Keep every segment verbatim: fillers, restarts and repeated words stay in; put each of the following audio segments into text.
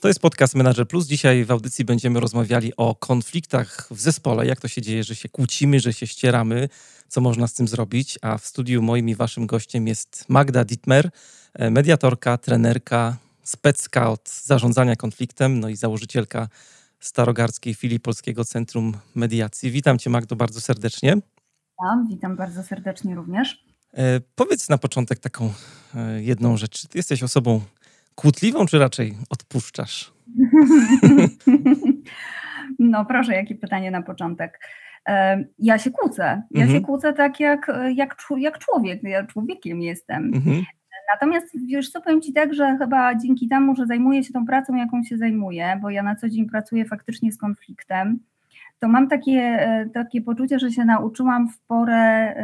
To jest podcast Menadżer Plus. Dzisiaj w audycji będziemy rozmawiali o konfliktach w zespole. Jak to się dzieje, że się kłócimy, że się ścieramy, co można z tym zrobić. A w studiu moim i waszym gościem jest Magda Dietmer, mediatorka, trenerka, specka od zarządzania konfliktem, no i założycielka Starogardzkiej Filii Polskiego Centrum Mediacji. Witam cię, Magdo, bardzo serdecznie. Witam, witam bardzo serdecznie również. E, powiedz na początek taką e, jedną rzecz. Czy ty jesteś osobą kłótliwą, czy raczej odpuszczasz? No proszę, jakie pytanie na początek. Ja się kłócę. Ja mhm. się kłócę tak jak, jak, jak człowiek. Ja człowiekiem jestem. Mhm. Natomiast wiesz co, powiem Ci tak, że chyba dzięki temu, że zajmuję się tą pracą, jaką się zajmuję, bo ja na co dzień pracuję faktycznie z konfliktem, to mam takie, takie poczucie, że się nauczyłam w porę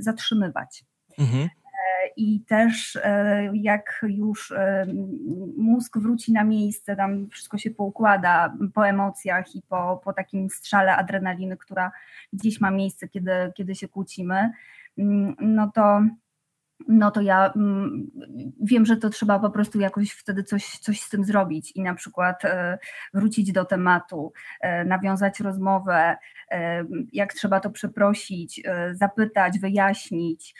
zatrzymywać. Mhm. I też jak już mózg wróci na miejsce, tam wszystko się poukłada po emocjach i po, po takim strzale adrenaliny, która gdzieś ma miejsce, kiedy, kiedy się kłócimy, no to, no to ja wiem, że to trzeba po prostu jakoś wtedy coś, coś z tym zrobić i na przykład wrócić do tematu, nawiązać rozmowę, jak trzeba to przeprosić, zapytać, wyjaśnić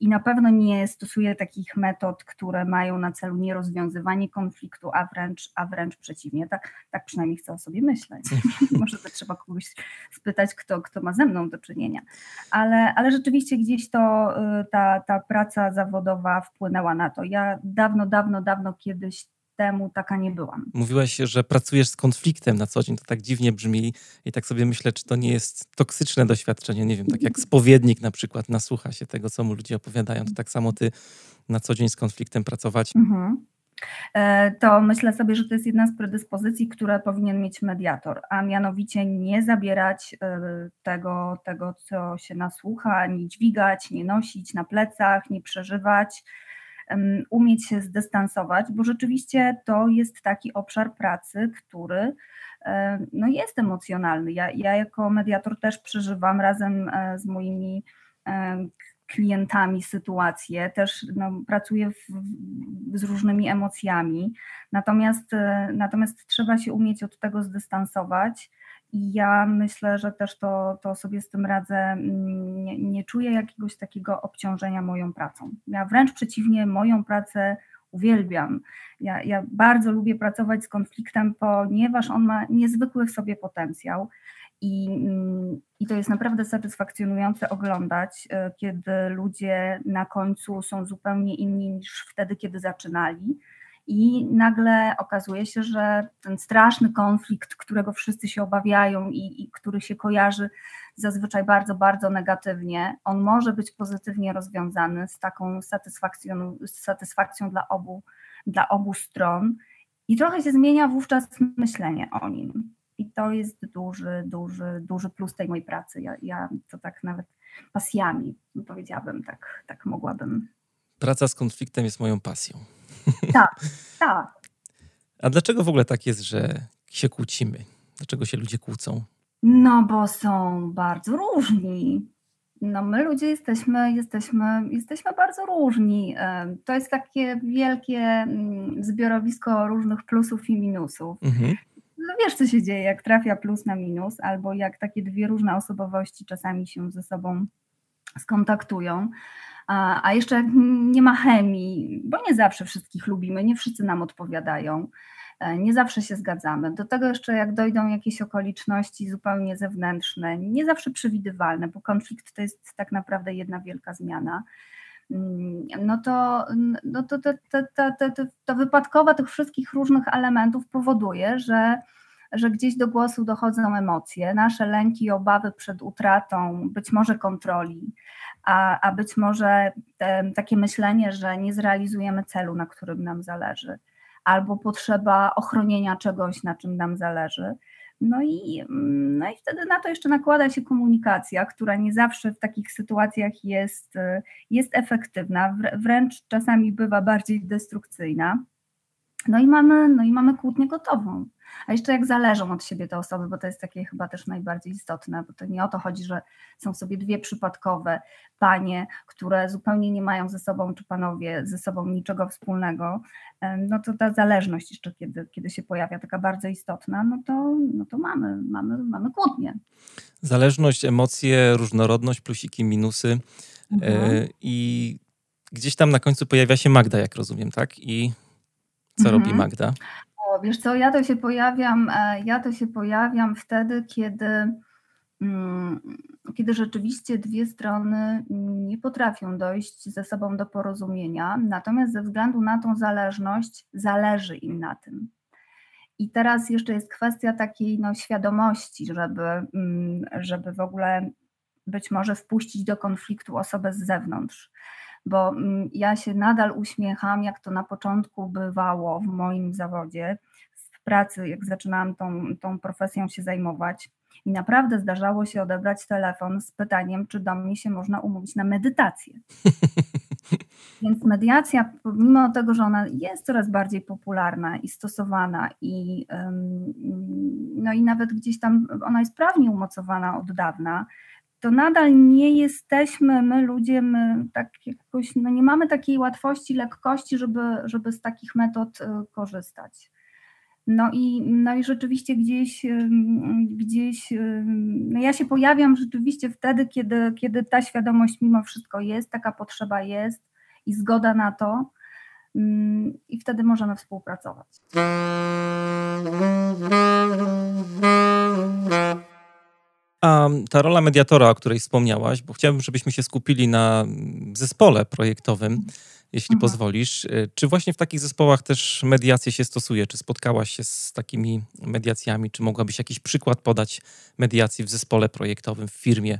i na pewno nie stosuję takich metod, które mają na celu nie rozwiązywanie konfliktu, a wręcz, a wręcz przeciwnie. Tak, tak przynajmniej chcę o sobie myśleć. Może to trzeba kogoś spytać, kto, kto ma ze mną do czynienia. Ale, ale rzeczywiście gdzieś to ta, ta praca zawodowa wpłynęła na to. Ja dawno, dawno, dawno kiedyś temu taka nie byłam. Mówiłaś, że pracujesz z konfliktem na co dzień, to tak dziwnie brzmi i tak sobie myślę, czy to nie jest toksyczne doświadczenie, nie wiem, tak jak spowiednik na przykład nasłucha się tego, co mu ludzie opowiadają, to tak samo ty na co dzień z konfliktem pracować. Mhm. To myślę sobie, że to jest jedna z predyspozycji, które powinien mieć mediator, a mianowicie nie zabierać tego, tego co się nasłucha, nie dźwigać, nie nosić na plecach, nie przeżywać, umieć się zdystansować, bo rzeczywiście to jest taki obszar pracy, który no, jest emocjonalny. Ja, ja jako mediator też przeżywam razem z moimi klientami sytuację, też no, pracuję w, z różnymi emocjami, natomiast, natomiast trzeba się umieć od tego zdystansować i ja myślę, że też to, to sobie z tym radzę, nie, nie czuję jakiegoś takiego obciążenia moją pracą. Ja wręcz przeciwnie, moją pracę uwielbiam. Ja, ja bardzo lubię pracować z konfliktem, ponieważ on ma niezwykły w sobie potencjał. I, I to jest naprawdę satysfakcjonujące oglądać, kiedy ludzie na końcu są zupełnie inni niż wtedy, kiedy zaczynali i nagle okazuje się, że ten straszny konflikt, którego wszyscy się obawiają i, i który się kojarzy zazwyczaj bardzo, bardzo negatywnie, on może być pozytywnie rozwiązany z taką satysfakcją, z satysfakcją dla obu, dla obu stron i trochę się zmienia wówczas myślenie o nim. I to jest duży, duży, duży plus tej mojej pracy. Ja, ja to tak nawet pasjami powiedziałabym, tak, tak mogłabym. Praca z konfliktem jest moją pasją. Tak, tak. A dlaczego w ogóle tak jest, że się kłócimy? Dlaczego się ludzie kłócą? No bo są bardzo różni. No my ludzie jesteśmy, jesteśmy, jesteśmy bardzo różni. To jest takie wielkie zbiorowisko różnych plusów i minusów. Mhm. No wiesz, co się dzieje, jak trafia plus na minus, albo jak takie dwie różne osobowości czasami się ze sobą skontaktują, a, a jeszcze nie ma chemii, bo nie zawsze wszystkich lubimy, nie wszyscy nam odpowiadają, nie zawsze się zgadzamy. Do tego jeszcze jak dojdą jakieś okoliczności zupełnie zewnętrzne, nie zawsze przewidywalne, bo konflikt to jest tak naprawdę jedna wielka zmiana. No to, no to te, te, te, te, ta wypadkowa tych wszystkich różnych elementów powoduje, że, że gdzieś do głosu dochodzą emocje, nasze lęki i obawy przed utratą, być może kontroli, a, a być może te, takie myślenie, że nie zrealizujemy celu, na którym nam zależy, albo potrzeba ochronienia czegoś, na czym nam zależy. No i, no i wtedy na to jeszcze nakłada się komunikacja, która nie zawsze w takich sytuacjach jest, jest efektywna, wręcz czasami bywa bardziej destrukcyjna. No i mamy, no i mamy kłótnię gotową. A jeszcze jak zależą od siebie te osoby, bo to jest takie chyba też najbardziej istotne, bo to nie o to chodzi, że są sobie dwie przypadkowe panie, które zupełnie nie mają ze sobą, czy panowie ze sobą niczego wspólnego, no to ta zależność jeszcze kiedy, kiedy się pojawia, taka bardzo istotna, no to, no to mamy, mamy, mamy kłótnię. Zależność, emocje, różnorodność, plusiki, minusy mhm. i gdzieś tam na końcu pojawia się Magda, jak rozumiem, tak? I co mhm. robi Magda? Wiesz co, ja to się pojawiam, ja to się pojawiam wtedy, kiedy, kiedy rzeczywiście dwie strony nie potrafią dojść ze sobą do porozumienia, natomiast ze względu na tą zależność zależy im na tym. I teraz jeszcze jest kwestia takiej no, świadomości, żeby, żeby w ogóle być może wpuścić do konfliktu osobę z zewnątrz. Bo ja się nadal uśmiecham, jak to na początku bywało w moim zawodzie, w pracy, jak zaczynałam tą, tą profesją się zajmować i naprawdę zdarzało się odebrać telefon z pytaniem, czy do mnie się można umówić na medytację. Więc mediacja, pomimo tego, że ona jest coraz bardziej popularna i stosowana i, no i nawet gdzieś tam ona jest prawnie umocowana od dawna, to nadal nie jesteśmy, my ludzie, my tak jakoś, no nie mamy takiej łatwości, lekkości, żeby, żeby z takich metod korzystać. No i, no i rzeczywiście gdzieś, gdzieś no ja się pojawiam rzeczywiście wtedy, kiedy, kiedy ta świadomość mimo wszystko jest, taka potrzeba jest i zgoda na to i wtedy możemy współpracować. A ta rola mediatora, o której wspomniałaś, bo chciałabym, żebyśmy się skupili na zespole projektowym, jeśli Aha. pozwolisz. Czy właśnie w takich zespołach też mediacje się stosuje? Czy spotkałaś się z takimi mediacjami? Czy mogłabyś jakiś przykład podać mediacji w zespole projektowym, w firmie?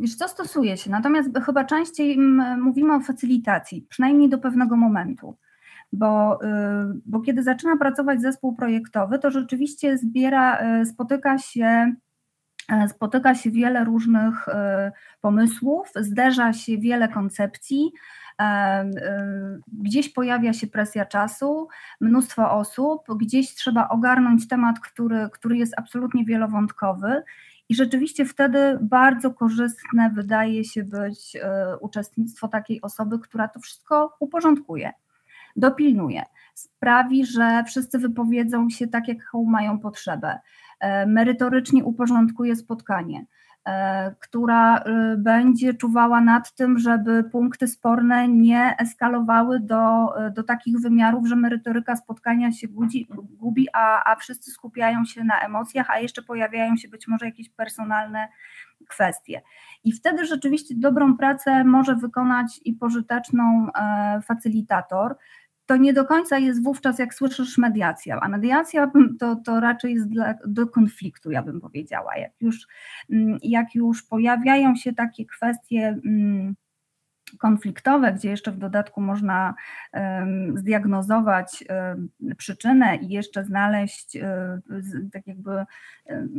Wiesz co, stosuje się. Natomiast chyba częściej mówimy o facylitacji, przynajmniej do pewnego momentu. Bo, bo kiedy zaczyna pracować zespół projektowy, to rzeczywiście zbiera, spotyka się... Spotyka się wiele różnych pomysłów, zderza się wiele koncepcji, gdzieś pojawia się presja czasu, mnóstwo osób, gdzieś trzeba ogarnąć temat, który, który jest absolutnie wielowątkowy i rzeczywiście wtedy bardzo korzystne wydaje się być uczestnictwo takiej osoby, która to wszystko uporządkuje, dopilnuje, sprawi, że wszyscy wypowiedzą się tak, jaką mają potrzebę. Merytorycznie uporządkuje spotkanie, która będzie czuwała nad tym, żeby punkty sporne nie eskalowały do, do takich wymiarów, że merytoryka spotkania się gubi, gubi a, a wszyscy skupiają się na emocjach, a jeszcze pojawiają się być może jakieś personalne kwestie. I wtedy rzeczywiście dobrą pracę może wykonać i pożyteczną facylitator. To nie do końca jest wówczas, jak słyszysz, mediacja, a mediacja to, to raczej jest dla, do konfliktu, ja bym powiedziała. Jak już, jak już pojawiają się takie kwestie konfliktowe, gdzie jeszcze w dodatku można um, zdiagnozować um, przyczynę i jeszcze znaleźć, um, z, tak jakby um,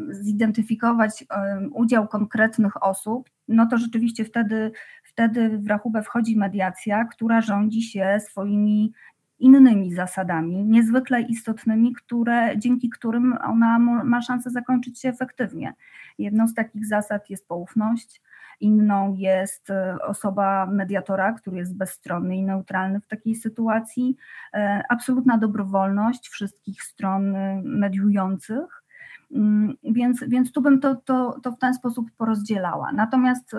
zidentyfikować um, udział konkretnych osób, no to rzeczywiście wtedy, wtedy w rachubę wchodzi mediacja, która rządzi się swoimi innymi zasadami, niezwykle istotnymi, które, dzięki którym ona ma szansę zakończyć się efektywnie. Jedną z takich zasad jest poufność, inną jest osoba mediatora, który jest bezstronny i neutralny w takiej sytuacji, absolutna dobrowolność wszystkich stron mediujących. Więc, więc tu bym to, to, to w ten sposób porozdzielała. Natomiast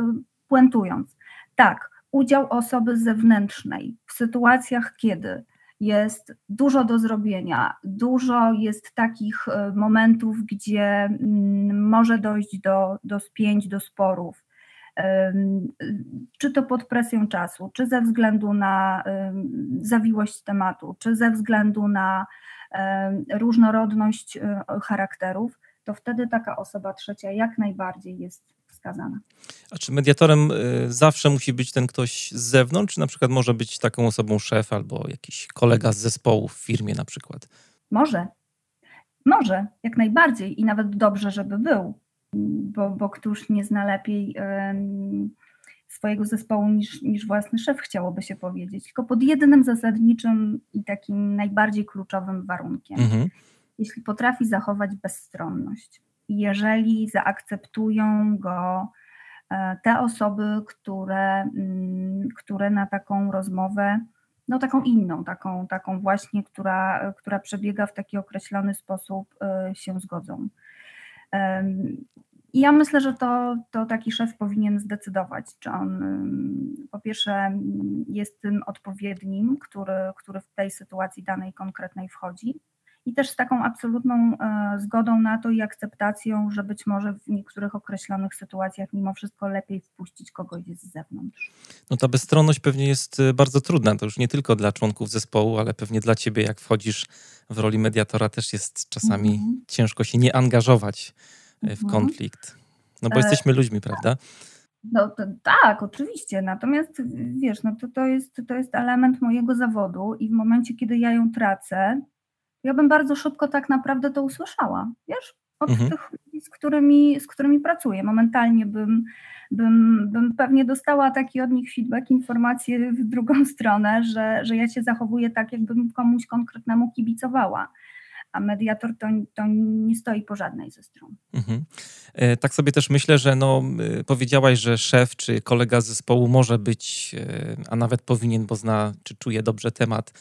puentując, tak, udział osoby zewnętrznej w sytuacjach, kiedy jest dużo do zrobienia, dużo jest takich momentów, gdzie może dojść do, do spięć, do sporów, czy to pod presją czasu, czy ze względu na zawiłość tematu, czy ze względu na różnorodność charakterów, to wtedy taka osoba trzecia jak najbardziej jest wskazana. A czy mediatorem zawsze musi być ten ktoś z zewnątrz, czy na przykład może być taką osobą szef albo jakiś kolega z zespołu w firmie na przykład? Może. Może, jak najbardziej i nawet dobrze, żeby był, bo, bo któż nie zna lepiej swojego zespołu niż, niż własny szef, chciałoby się powiedzieć, tylko pod jednym zasadniczym i takim najbardziej kluczowym warunkiem. Mhm. Jeśli potrafi zachować bezstronność i jeżeli zaakceptują go te osoby, które, które na taką rozmowę, no taką inną, taką, taką właśnie, która, która przebiega w taki określony sposób, się zgodzą. I ja myślę, że to, to taki szef powinien zdecydować, czy on po pierwsze jest tym odpowiednim, który, który w tej sytuacji danej konkretnej wchodzi, i też z taką absolutną zgodą na to i akceptacją, że być może w niektórych określonych sytuacjach mimo wszystko lepiej wpuścić kogoś z zewnątrz. No ta bezstronność pewnie jest bardzo trudna, to już nie tylko dla członków zespołu, ale pewnie dla ciebie, jak wchodzisz w roli mediatora, też jest czasami mhm. ciężko się nie angażować mhm. w konflikt. No bo jesteśmy e- ludźmi, prawda? No to, tak, oczywiście, natomiast wiesz, no to, to, jest, to jest element mojego zawodu i w momencie, kiedy ja ją tracę, ja bym bardzo szybko tak naprawdę to usłyszała, wiesz, od mhm. tych ludzi, z którymi, z którymi pracuję. Momentalnie bym, bym, bym pewnie dostała taki od nich feedback, informację w drugą stronę, że, że ja się zachowuję tak, jakbym komuś konkretnemu kibicowała, a mediator to, to nie stoi po żadnej ze stron. Mhm. Tak sobie też myślę, że no, powiedziałaś, że szef czy kolega z zespołu może być, a nawet powinien, bo zna czy czuje dobrze temat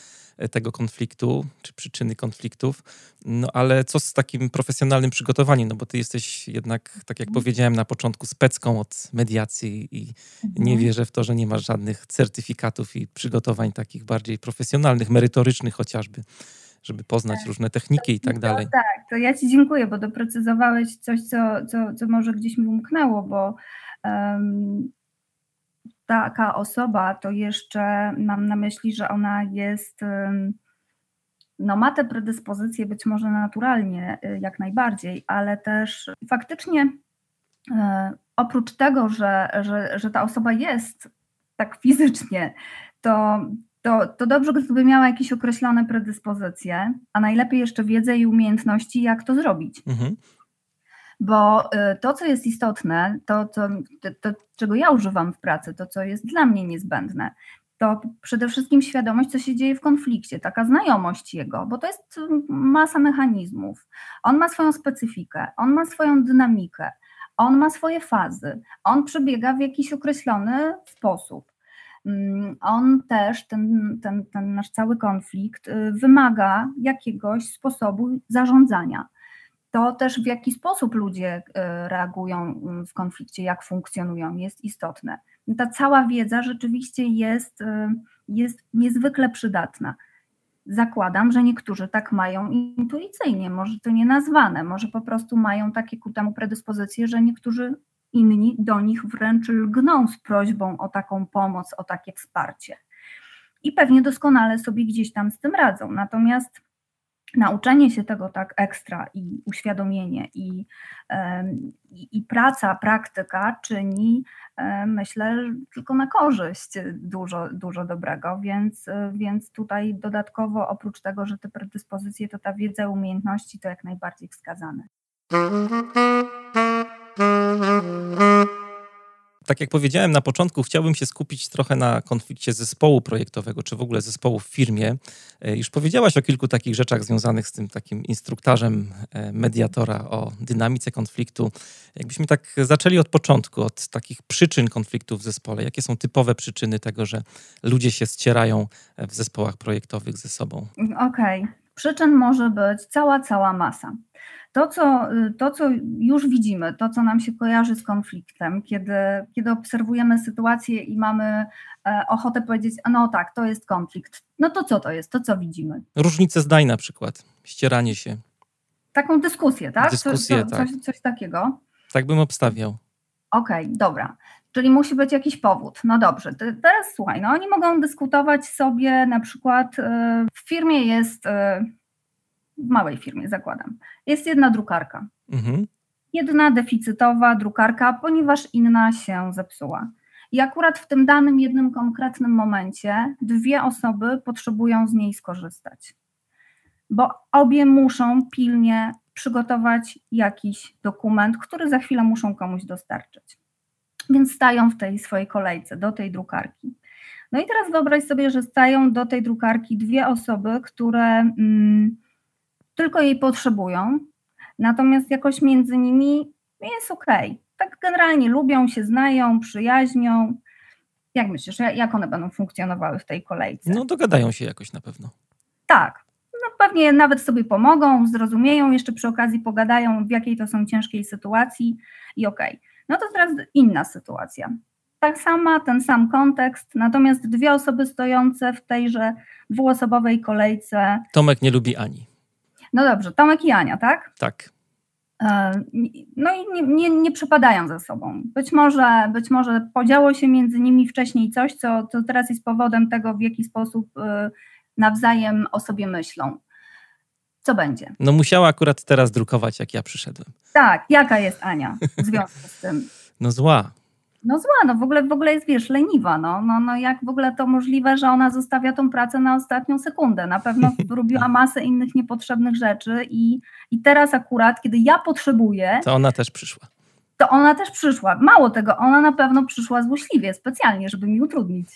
tego konfliktu, czy przyczyny konfliktów, no ale co z takim profesjonalnym przygotowaniem, no bo ty jesteś jednak, tak jak powiedziałem na początku, specką od mediacji i nie wierzę w to, że nie masz żadnych certyfikatów i przygotowań takich bardziej profesjonalnych, merytorycznych chociażby, żeby poznać tak, różne techniki to, i tak dalej. Tak, to ja ci dziękuję, bo doprecyzowałeś coś, co, co, co może gdzieś mi umknęło, bo um, taka osoba, to jeszcze mam na myśli, że ona jest, no ma te predyspozycje być może naturalnie jak najbardziej, ale też faktycznie oprócz tego, że, że, że ta osoba jest tak fizycznie, to, to, to dobrze, gdyby miała jakieś określone predyspozycje, a najlepiej jeszcze wiedzę i umiejętności, jak to zrobić. Mhm. Bo to, co jest istotne, to, to, to, czego ja używam w pracy, to, co jest dla mnie niezbędne, to przede wszystkim świadomość, co się dzieje w konflikcie, taka znajomość jego, bo to jest masa mechanizmów. On ma swoją specyfikę, on ma swoją dynamikę, on ma swoje fazy, on przebiega w jakiś określony sposób. On też, ten, ten, ten nasz cały konflikt wymaga jakiegoś sposobu zarządzania. To też, w jaki sposób ludzie reagują w konflikcie, jak funkcjonują, jest istotne. Ta cała wiedza rzeczywiście jest, jest niezwykle przydatna. Zakładam, że niektórzy tak mają intuicyjnie, może to nie nazwane, może po prostu mają takie ku temu predyspozycje, że niektórzy inni do nich wręcz lgną z prośbą o taką pomoc, o takie wsparcie. I pewnie doskonale sobie gdzieś tam z tym radzą. Natomiast nauczenie się tego tak ekstra i uświadomienie i, i, i praca, praktyka czyni, myślę, tylko na korzyść dużo, dużo dobrego, więc, więc tutaj dodatkowo oprócz tego, że te predyspozycje, to ta wiedza, umiejętności to jak najbardziej wskazane. Tak jak powiedziałem na początku, chciałbym się skupić trochę na konflikcie zespołu projektowego, czy w ogóle zespołu w firmie. Już powiedziałaś o kilku takich rzeczach związanych z tym takim instruktażem mediatora o dynamice konfliktu. Jakbyśmy tak zaczęli od początku, od takich przyczyn konfliktu w zespole. Jakie są typowe przyczyny tego, że ludzie się ścierają w zespołach projektowych ze sobą? Okej. Okay. Przyczyn może być cała, cała masa. To co, to, co już widzimy, to, co nam się kojarzy z konfliktem, kiedy, kiedy obserwujemy sytuację i mamy ochotę powiedzieć, no tak, to jest konflikt. No to co to jest? To co widzimy? Różnice zdań na przykład, ścieranie się. Taką dyskusję, tak? Dyskusję, co, co, tak. Coś, coś takiego. Tak bym obstawiał. Okej, okay, dobra. Czyli musi być jakiś powód. No dobrze, teraz słuchaj, no oni mogą dyskutować sobie na przykład yy, w firmie jest, yy, w małej firmie zakładam, jest jedna drukarka. Mhm. Jedna deficytowa drukarka, ponieważ inna się zepsuła. I akurat w tym danym jednym konkretnym momencie dwie osoby potrzebują z niej skorzystać. bo obie muszą pilnie przygotować jakiś dokument, który za chwilę muszą komuś dostarczyć. Więc stają w tej swojej kolejce do tej drukarki. No i teraz wyobraź sobie, że stają do tej drukarki dwie osoby, które mm, tylko jej potrzebują, natomiast jakoś między nimi jest okej. Tak generalnie lubią się, znają, przyjaźnią. Jak myślisz, jak one będą funkcjonowały w tej kolejce? No dogadają się jakoś na pewno. Tak, no pewnie nawet sobie pomogą, zrozumieją, jeszcze przy okazji pogadają, w jakiej to są ciężkiej sytuacji i okej. No to teraz inna sytuacja. Tak sama, ten sam kontekst, natomiast dwie osoby stojące w tejże dwuosobowej kolejce. Tomek nie lubi Ani. No dobrze, Tomek i Ania, tak? Tak. No i nie, nie, nie przepadają za sobą. Być może, być może podziało się między nimi wcześniej coś, co, co teraz jest powodem tego, w jaki sposób nawzajem o sobie myślą. Co będzie? No musiała akurat teraz drukować, jak ja przyszedłem. Tak, jaka jest Ania w związku z tym? No zła. No zła, no w ogóle, w ogóle jest, wiesz, leniwa, no, no, no jak w ogóle to możliwe, że ona zostawia tą pracę na ostatnią sekundę, na pewno robiła masę innych niepotrzebnych rzeczy i, i teraz akurat, kiedy ja potrzebuję... To ona też przyszła. To ona też przyszła, mało tego, ona na pewno przyszła złośliwie, specjalnie, żeby mi utrudnić.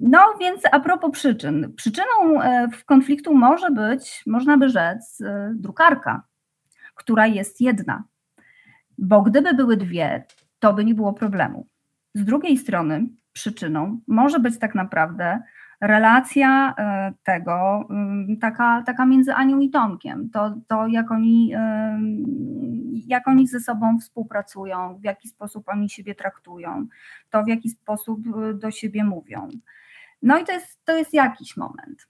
No więc a propos przyczyn, przyczyną w konfliktu może być, można by rzec, drukarka, która jest jedna. Bo gdyby były dwie, to by nie było problemu. Z drugiej strony przyczyną może być tak naprawdę relacja tego, taka, taka między Anią i Tomkiem, to, to jak, oni, jak oni ze sobą współpracują, w jaki sposób oni siebie traktują, to w jaki sposób do siebie mówią. No i to jest, to jest jakiś moment.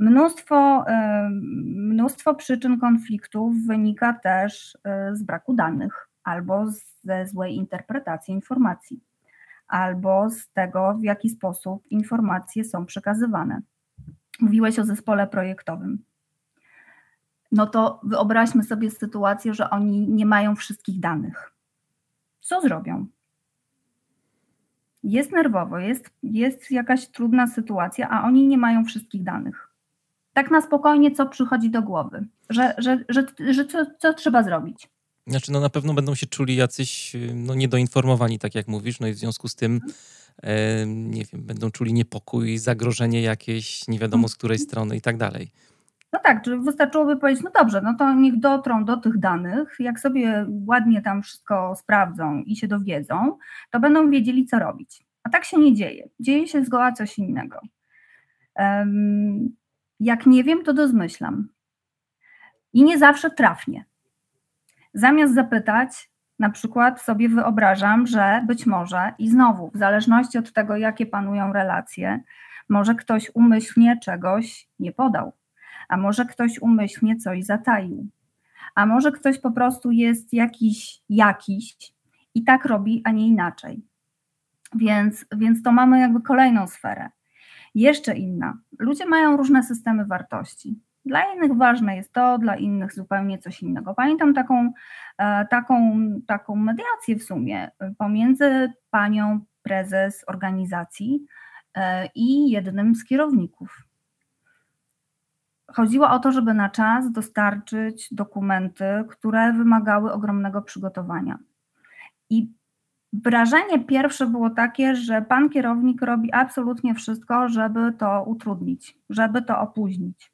Mnóstwo, mnóstwo przyczyn konfliktów wynika też z braku danych, albo ze złej interpretacji informacji, albo z tego, w jaki sposób informacje są przekazywane. Mówiłeś o zespole projektowym. No to wyobraźmy sobie sytuację, że oni nie mają wszystkich danych. Co zrobią? Jest nerwowo, jest, jest jakaś trudna sytuacja, a oni nie mają wszystkich danych. Tak na spokojnie, co przychodzi do głowy, że, że, że, że co, co trzeba zrobić. Znaczy, no na pewno będą się czuli jacyś no, niedoinformowani, tak jak mówisz, no i w związku z tym, e, nie wiem, będą czuli niepokój, zagrożenie jakieś, nie wiadomo z której strony i tak dalej. No tak, czyli wystarczyłoby powiedzieć, no dobrze, no to niech dotrą do tych danych, jak sobie ładnie tam wszystko sprawdzą i się dowiedzą, to będą wiedzieli, co robić. A tak się nie dzieje. Dzieje się zgoła coś innego. Um, Jak nie wiem, to dozmyślam. I nie zawsze trafnie. Zamiast zapytać, na przykład sobie wyobrażam, że być może, i znowu, w zależności od tego, jakie panują relacje, może ktoś umyślnie czegoś nie podał, a może ktoś umyślnie coś zataił, a może ktoś po prostu jest jakiś, jakiś i tak robi, a nie inaczej. Więc, więc to mamy jakby kolejną sferę. Jeszcze inna. Ludzie mają różne systemy wartości. Dla innych ważne jest to, dla innych zupełnie coś innego. Pamiętam taką, taką, taką mediację w sumie pomiędzy panią prezes organizacji i jednym z kierowników. Chodziło o to, żeby na czas dostarczyć dokumenty, które wymagały ogromnego przygotowania. I wrażenie pierwsze było takie, że pan kierownik robi absolutnie wszystko, żeby to utrudnić, żeby to opóźnić.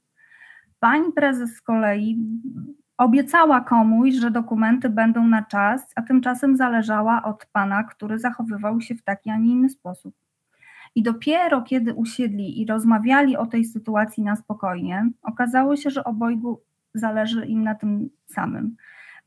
Pani prezes z kolei obiecała komuś, że dokumenty będą na czas, a tymczasem zależała od pana, który zachowywał się w taki, a nie inny sposób. I dopiero kiedy usiedli i rozmawiali o tej sytuacji na spokojnie, okazało się, że obojgu zależy im na tym samym.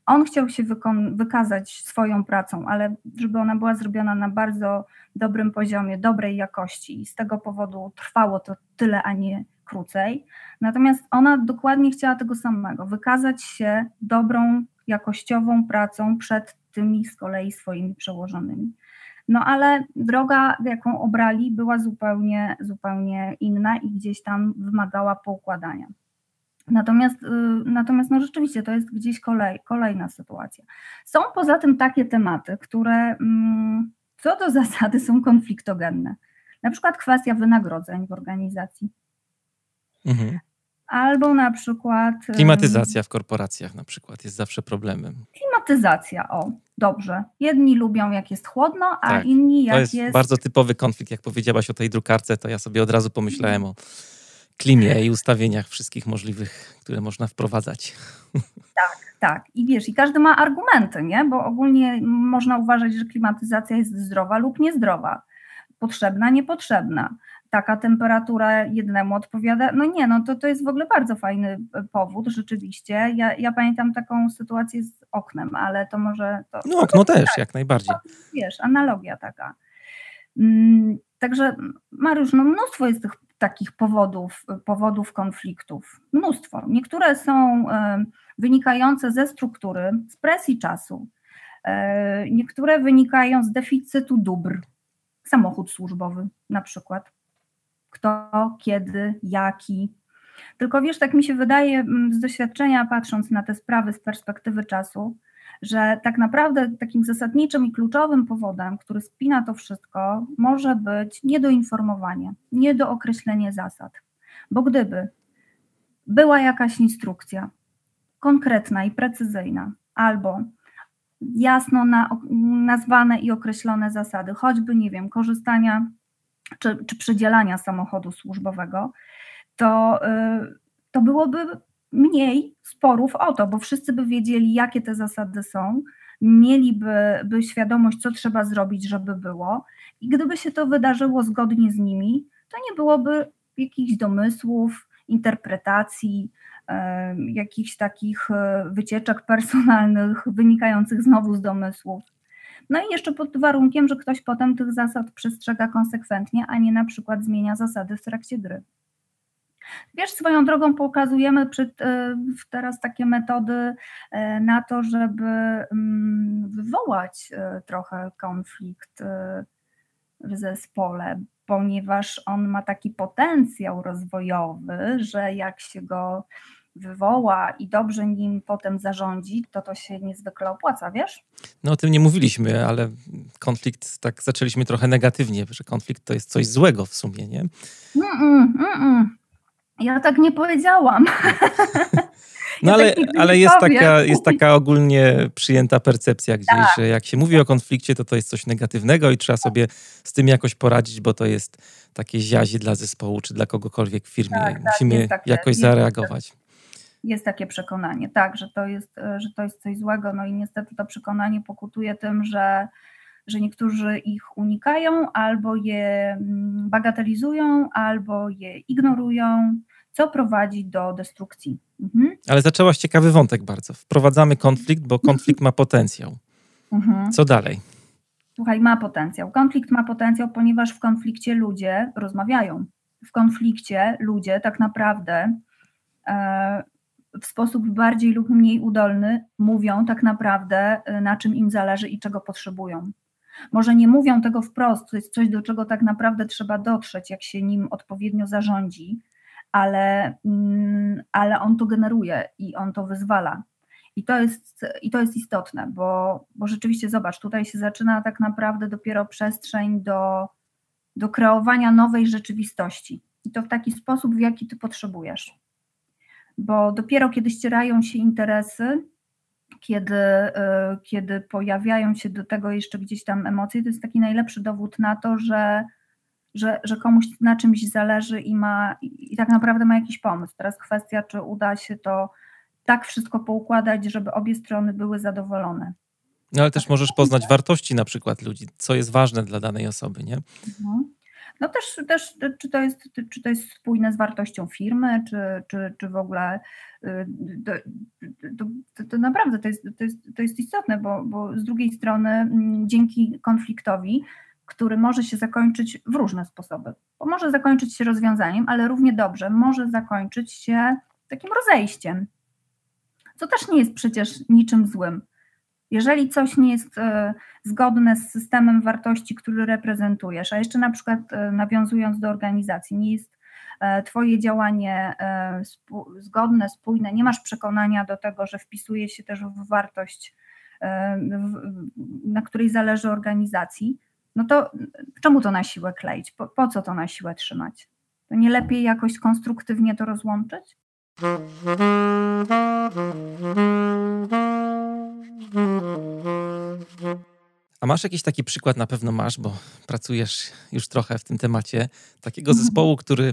On chciał się wykon- wykazać swoją pracą, ale żeby ona była zrobiona na bardzo dobrym poziomie, dobrej jakości i z tego powodu trwało to tyle, a nie krócej. Natomiast ona dokładnie chciała tego samego, wykazać się dobrą, jakościową pracą przed tymi z kolei swoimi przełożonymi. No ale droga, jaką obrali, była zupełnie, zupełnie inna i gdzieś tam wymagała poukładania. Natomiast, natomiast no rzeczywiście to jest gdzieś kolej, kolejna sytuacja. Są poza tym takie tematy, które co do zasady są konfliktogenne. Na przykład kwestia wynagrodzeń w organizacji. Mhm. Albo na przykład... Klimatyzacja w korporacjach na przykład jest zawsze problemem. Klimatyzacja, o, dobrze. Jedni lubią jak jest chłodno, a tak, inni jak to jest... To jest bardzo typowy konflikt. Jak powiedziałaś o tej drukarce, to ja sobie od razu pomyślałem o klimie i ustawieniach wszystkich możliwych, które można wprowadzać. Tak, tak. I wiesz, i każdy ma argumenty, nie? Bo ogólnie można uważać, że klimatyzacja jest zdrowa lub niezdrowa. Potrzebna, niepotrzebna. Taka temperatura jednemu odpowiada. No nie, no to, to jest w ogóle bardzo fajny powód, rzeczywiście. Ja, ja pamiętam taką sytuację z oknem, ale to może... To, no okno to też, tak, jak najbardziej. To, wiesz, analogia taka. Mm, także Mariusz, no mnóstwo jest tych takich powodów, powodów konfliktów. Mnóstwo. Niektóre są y, wynikające ze struktury, z presji czasu. Y, niektóre wynikają z deficytu dóbr. Samochód służbowy na przykład. Kto, kiedy, jaki. Tylko wiesz, tak mi się wydaje z doświadczenia, patrząc na te sprawy z perspektywy czasu, że tak naprawdę takim zasadniczym i kluczowym powodem, który spina to wszystko, może być niedoinformowanie, niedookreślenie zasad. Bo gdyby była jakaś instrukcja konkretna i precyzyjna, albo jasno na, nazwane i określone zasady, choćby, nie wiem, korzystania czy, czy przydzielania samochodu służbowego, to, yy, to byłoby mniej sporów o to, bo wszyscy by wiedzieli, jakie te zasady są, mieliby by świadomość, co trzeba zrobić, żeby było, i gdyby się to wydarzyło zgodnie z nimi, to nie byłoby jakichś domysłów, interpretacji, yy, jakichś takich wycieczek personalnych wynikających znowu z domysłów. No i jeszcze pod warunkiem, że ktoś potem tych zasad przestrzega konsekwentnie, a nie na przykład zmienia zasady w trakcie gry. Wiesz, swoją drogą pokazujemy przy, teraz takie metody na to, żeby wywołać trochę konflikt w zespole, ponieważ on ma taki potencjał rozwojowy, że jak się go wywoła i dobrze nim potem zarządzi, to to się niezwykle opłaca, wiesz? No o tym nie mówiliśmy, ale konflikt, tak zaczęliśmy trochę negatywnie, że konflikt to jest coś złego w sumie, nie? Mm-mm, mm-mm. Ja tak nie powiedziałam. No ja ale, tak ale jest, taka, jest taka ogólnie przyjęta percepcja gdzieś, tak, że jak się mówi o konflikcie, to to jest coś negatywnego i trzeba sobie z tym jakoś poradzić, bo to jest takie ziazi dla zespołu czy dla kogokolwiek w firmie. Tak, musimy tak, jakoś jest, zareagować. Jest takie przekonanie, tak, że to jest, że to jest coś złego, no i niestety to przekonanie pokutuje tym, że, że niektórzy ich unikają, albo je bagatelizują, albo je ignorują, co prowadzi do destrukcji. Mhm. Ale zaczęłaś ciekawy wątek bardzo. Wprowadzamy konflikt, bo konflikt ma potencjał. Mhm. Co dalej? Słuchaj, ma potencjał. Konflikt ma potencjał, ponieważ w konflikcie ludzie rozmawiają. W konflikcie ludzie tak naprawdę... E, w sposób bardziej lub mniej udolny mówią tak naprawdę, na czym im zależy i czego potrzebują. Może nie mówią tego wprost, to jest coś, do czego tak naprawdę trzeba dotrzeć, jak się nim odpowiednio zarządzi, ale, ale on to generuje i on to wyzwala. I to jest, i to jest istotne, bo, bo rzeczywiście zobacz, tutaj się zaczyna tak naprawdę dopiero przestrzeń do, do kreowania nowej rzeczywistości. I to w taki sposób, w jaki ty potrzebujesz. Bo dopiero kiedy ścierają się interesy, kiedy, yy, kiedy pojawiają się do tego jeszcze gdzieś tam emocje, to jest taki najlepszy dowód na to, że, że, że komuś na czymś zależy i, ma, i tak naprawdę ma jakiś pomysł. Teraz kwestia, czy uda się to tak wszystko poukładać, żeby obie strony były zadowolone. No ale też możesz poznać wartości na przykład ludzi, co jest ważne dla danej osoby, nie? Mhm. No też, też czy, to jest, czy to jest spójne z wartością firmy, czy, czy, czy w ogóle to, to, to naprawdę to jest, to jest, to jest istotne, bo, bo z drugiej strony dzięki konfliktowi, który może się zakończyć w różne sposoby, bo może zakończyć się rozwiązaniem, ale równie dobrze może zakończyć się takim rozejściem, co też nie jest przecież niczym złym. Jeżeli coś nie jest y, zgodne z systemem wartości, który reprezentujesz, a jeszcze na przykład y, nawiązując do organizacji, nie jest y, twoje działanie y, spu, zgodne, spójne, nie masz przekonania do tego, że wpisuje się też w wartość, y, w, na której zależy organizacji, no to czemu to na siłę kleić? Po, po co to na siłę trzymać? To nie lepiej jakoś konstruktywnie to rozłączyć? A masz jakiś taki przykład, na pewno masz, bo pracujesz już trochę w tym temacie, takiego zespołu, który,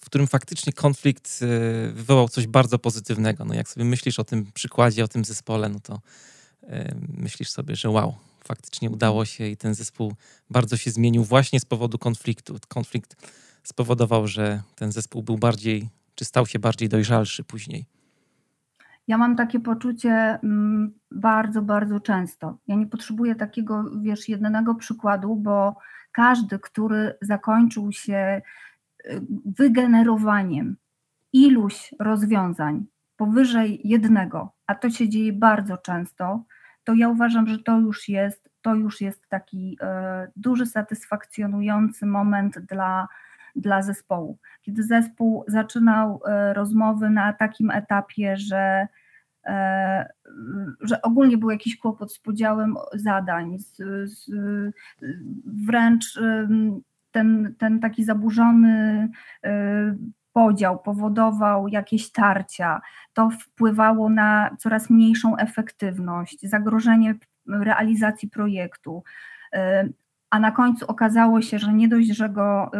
w którym faktycznie konflikt wywołał coś bardzo pozytywnego. No jak sobie myślisz o tym przykładzie, o tym zespole, no to myślisz sobie, że wow, faktycznie udało się i ten zespół bardzo się zmienił właśnie z powodu konfliktu. Konflikt spowodował, że ten zespół był bardziej, czy stał się bardziej dojrzalszy później. Ja mam takie poczucie bardzo, bardzo często. Ja nie potrzebuję takiego, wiesz, jednego przykładu, bo każdy, który zakończył się wygenerowaniem iluś rozwiązań powyżej jednego, a to się dzieje bardzo często, to ja uważam, że to już jest, to już jest taki y, duży, satysfakcjonujący moment dla, dla zespołu. Kiedy zespół zaczynał y, rozmowy na takim etapie, że, y, że ogólnie był jakiś kłopot z podziałem zadań, z, z, wręcz y, ten, ten taki zaburzony y, podział powodował jakieś tarcia, to wpływało na coraz mniejszą efektywność, zagrożenie realizacji projektu, a na końcu okazało się, że nie dość, że go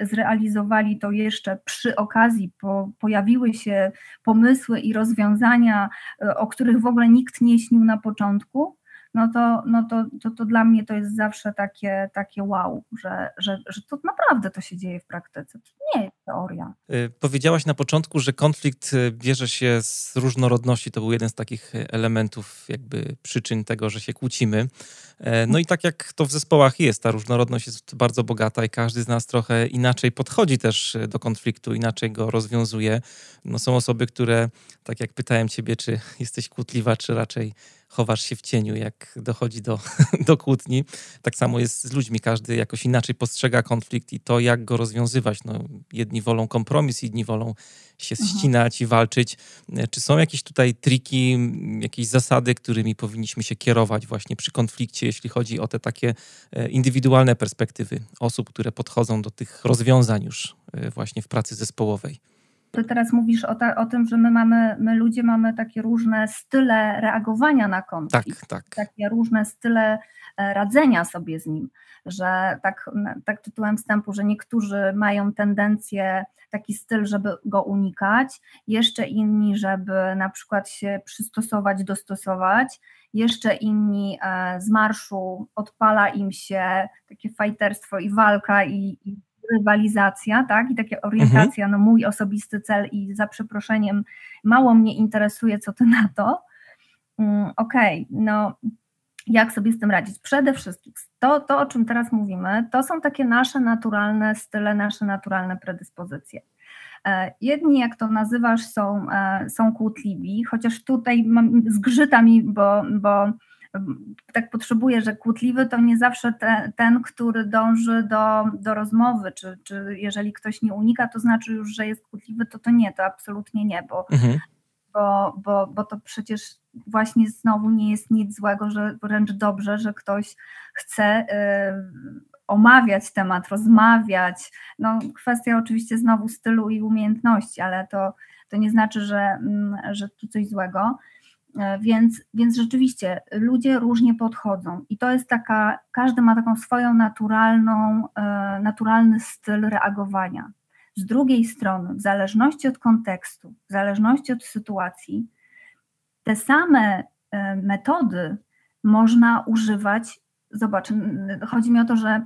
zrealizowali, to jeszcze przy okazji po, pojawiły się pomysły i rozwiązania, o których w ogóle nikt nie śnił na początku, no to, no to, to, to dla mnie to jest zawsze takie, takie wow, że, że, że to naprawdę to się dzieje w praktyce. To nie jest teoria. Powiedziałaś na początku, że konflikt bierze się z różnorodności. To był jeden z takich elementów, jakby przyczyn tego, że się kłócimy. No i tak jak to w zespołach jest, ta różnorodność jest bardzo bogata i każdy z nas trochę inaczej podchodzi też do konfliktu, inaczej go rozwiązuje. No są osoby, które, tak jak pytałem ciebie, czy jesteś kłótliwa, czy raczej chowasz się w cieniu, jak dochodzi do, do kłótni. Tak samo jest z ludźmi. Każdy jakoś inaczej postrzega konflikt i to, jak go rozwiązywać. No, jedni wolą kompromis, inni wolą się ścinać i walczyć. Czy są jakieś tutaj triki, jakieś zasady, którymi powinniśmy się kierować właśnie przy konflikcie, jeśli chodzi o te takie indywidualne perspektywy osób, które podchodzą do tych rozwiązań już właśnie w pracy zespołowej? Ty teraz mówisz o, ta, o tym, że my mamy, my ludzie mamy takie różne style reagowania na konflikt, tak, tak. takie różne style radzenia sobie z nim, że tak, tak tytułem wstępu, że niektórzy mają tendencję, taki styl, żeby go unikać, jeszcze inni, żeby na przykład się przystosować, dostosować, jeszcze inni z marszu odpala im się takie fajterstwo i walka i, i rywalizacja, tak, i taka orientacja, mhm. no mój osobisty cel i za przeproszeniem mało mnie interesuje, co ty na to. Mm, Okej, okay, no jak sobie z tym radzić? Przede wszystkim to, to, o czym teraz mówimy, to są takie nasze naturalne style, nasze naturalne predyspozycje. Jedni, jak to nazywasz, są, są kłótliwi, chociaż tutaj mam, zgrzyta mi, bo, bo tak potrzebuję, że kłótliwy to nie zawsze te, ten, który dąży do, do rozmowy, czy, czy jeżeli ktoś nie unika, to znaczy już, że jest kłótliwy, to to nie, to absolutnie nie, bo, mhm. bo, bo, bo to przecież właśnie znowu nie jest nic złego, że wręcz dobrze, że ktoś chce yy, omawiać temat, rozmawiać. No, kwestia oczywiście znowu stylu i umiejętności, ale to, to nie znaczy, że, że tu coś złego. Więc, więc rzeczywiście ludzie różnie podchodzą i to jest taka, każdy ma taką swoją naturalną, naturalny styl reagowania. Z drugiej strony, w zależności od kontekstu, w zależności od sytuacji, te same metody można używać. Zobacz, chodzi mi o to, że,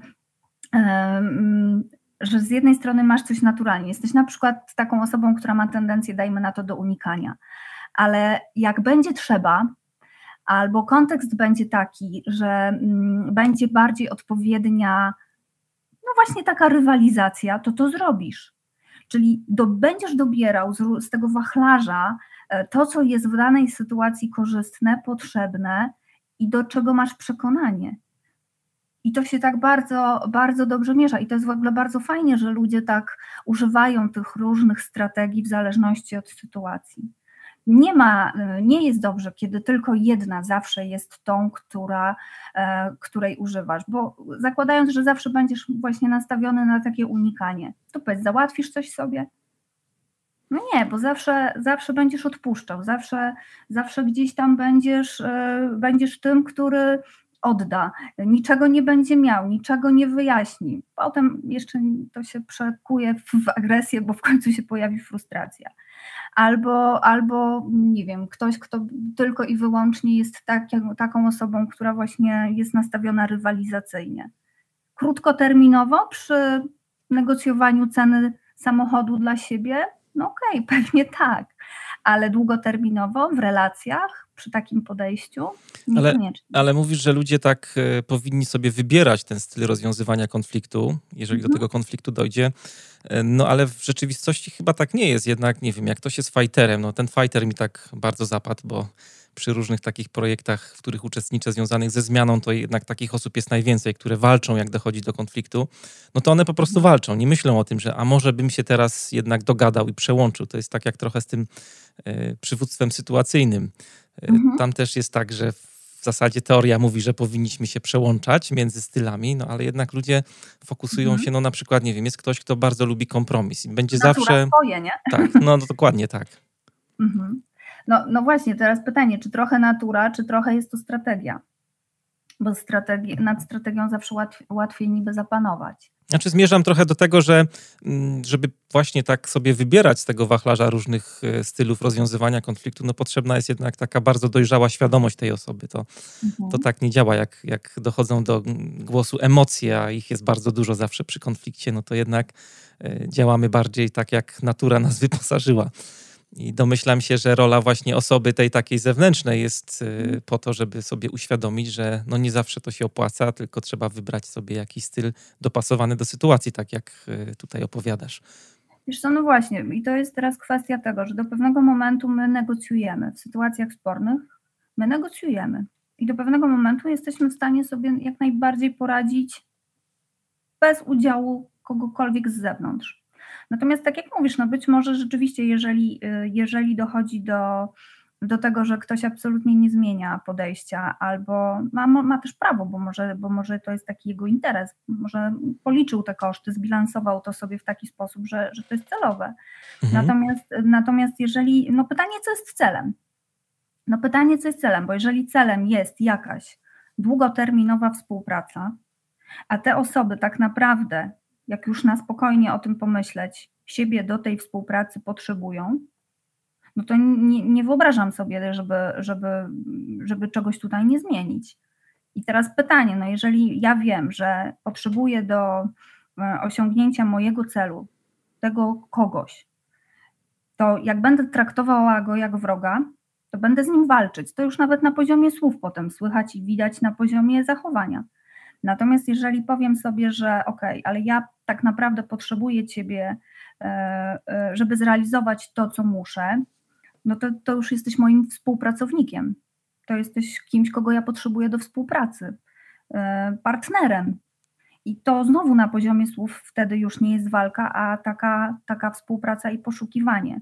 że z jednej strony masz coś naturalnie, jesteś na przykład taką osobą, która ma tendencję, dajmy na to, do unikania. Ale jak będzie trzeba, albo kontekst będzie taki, że będzie bardziej odpowiednia, no właśnie taka rywalizacja, to to zrobisz. Czyli do, będziesz dobierał z, z tego wachlarza to, co jest w danej sytuacji korzystne, potrzebne i do czego masz przekonanie. I to się tak bardzo, bardzo dobrze miesza i to jest w ogóle bardzo fajnie, że ludzie tak używają tych różnych strategii w zależności od sytuacji. Nie ma, nie jest dobrze, kiedy tylko jedna zawsze jest tą, która, której używasz, bo zakładając, że zawsze będziesz właśnie nastawiony na takie unikanie, to powiedz, załatwisz coś sobie? No nie, bo zawsze, zawsze będziesz odpuszczał, zawsze, zawsze gdzieś tam będziesz, będziesz tym, który odda, niczego nie będzie miał, niczego nie wyjaśni. Potem jeszcze to się przekuje w agresję, bo w końcu się pojawi frustracja. Albo, albo nie wiem, ktoś, kto tylko i wyłącznie jest tak, taką osobą, która właśnie jest nastawiona rywalizacyjnie. Krótkoterminowo przy negocjowaniu ceny samochodu dla siebie, no okej, okay, pewnie tak, ale długoterminowo w relacjach przy takim podejściu niekoniecznie. Ale, ale mówisz, że ludzie tak y, powinni sobie wybierać ten styl rozwiązywania konfliktu, jeżeli mhm. do tego konfliktu dojdzie, y, no ale w rzeczywistości chyba tak nie jest, jednak nie wiem, jak ktoś jest fajterem, no ten fajter mi tak bardzo zapadł, bo przy różnych takich projektach, w których uczestniczę związanych ze zmianą, to jednak takich osób jest najwięcej, które walczą, jak dochodzi do konfliktu, no to one po prostu walczą, nie myślą o tym, że a może bym się teraz jednak dogadał i przełączył. To jest tak jak trochę z tym y, przywództwem sytuacyjnym. Y, mhm. Tam też jest tak, że w zasadzie teoria mówi, że powinniśmy się przełączać między stylami, no ale jednak ludzie fokusują mhm. się, no na przykład, nie wiem, jest ktoś, kto bardzo lubi kompromis i będzie natura zawsze... swoje, nie? Tak, no, no dokładnie tak. Mhm. No, no właśnie, teraz pytanie, czy trochę natura, czy trochę jest to strategia? Bo strategię, nad strategią zawsze łatwiej, łatwiej niby zapanować. Znaczy zmierzam trochę do tego, że żeby właśnie tak sobie wybierać z tego wachlarza różnych stylów rozwiązywania konfliktu, no potrzebna jest jednak taka bardzo dojrzała świadomość tej osoby. To, mhm. to tak nie działa, jak, jak dochodzą do głosu emocje, a ich jest bardzo dużo zawsze przy konflikcie, no to jednak działamy bardziej tak, jak natura nas wyposażyła. I domyślam się, że rola właśnie osoby tej takiej zewnętrznej jest po to, żeby sobie uświadomić, że no nie zawsze to się opłaca, tylko trzeba wybrać sobie jakiś styl dopasowany do sytuacji, tak jak tutaj opowiadasz. Wiesz co, no właśnie i to jest teraz kwestia tego, że do pewnego momentu my negocjujemy w sytuacjach spornych, my negocjujemy i do pewnego momentu jesteśmy w stanie sobie jak najbardziej poradzić bez udziału kogokolwiek z zewnątrz. Natomiast tak jak mówisz, no być może rzeczywiście, jeżeli, jeżeli dochodzi do, do tego, że ktoś absolutnie nie zmienia podejścia albo ma, ma też prawo, bo może, bo może to jest taki jego interes, może policzył te koszty, zbilansował to sobie w taki sposób, że, że to jest celowe. Mhm. Natomiast, natomiast jeżeli, no pytanie, co jest celem? No pytanie, co jest celem, bo jeżeli celem jest jakaś długoterminowa współpraca, a te osoby tak naprawdę, jak już na spokojnie o tym pomyśleć, siebie do tej współpracy potrzebują, no to nie, nie wyobrażam sobie, żeby, żeby, żeby czegoś tutaj nie zmienić. I teraz pytanie, no jeżeli ja wiem, że potrzebuję do osiągnięcia mojego celu tego kogoś, to jak będę traktowała go jak wroga, to będę z nim walczyć. To już nawet na poziomie słów potem słychać i widać na poziomie zachowania. Natomiast jeżeli powiem sobie, że okej, ale ja tak naprawdę potrzebuję Ciebie, żeby zrealizować to, co muszę, no to, to już jesteś moim współpracownikiem. To jesteś kimś, kogo ja potrzebuję do współpracy, partnerem. I to znowu na poziomie słów wtedy już nie jest walka, a taka, taka współpraca i poszukiwanie.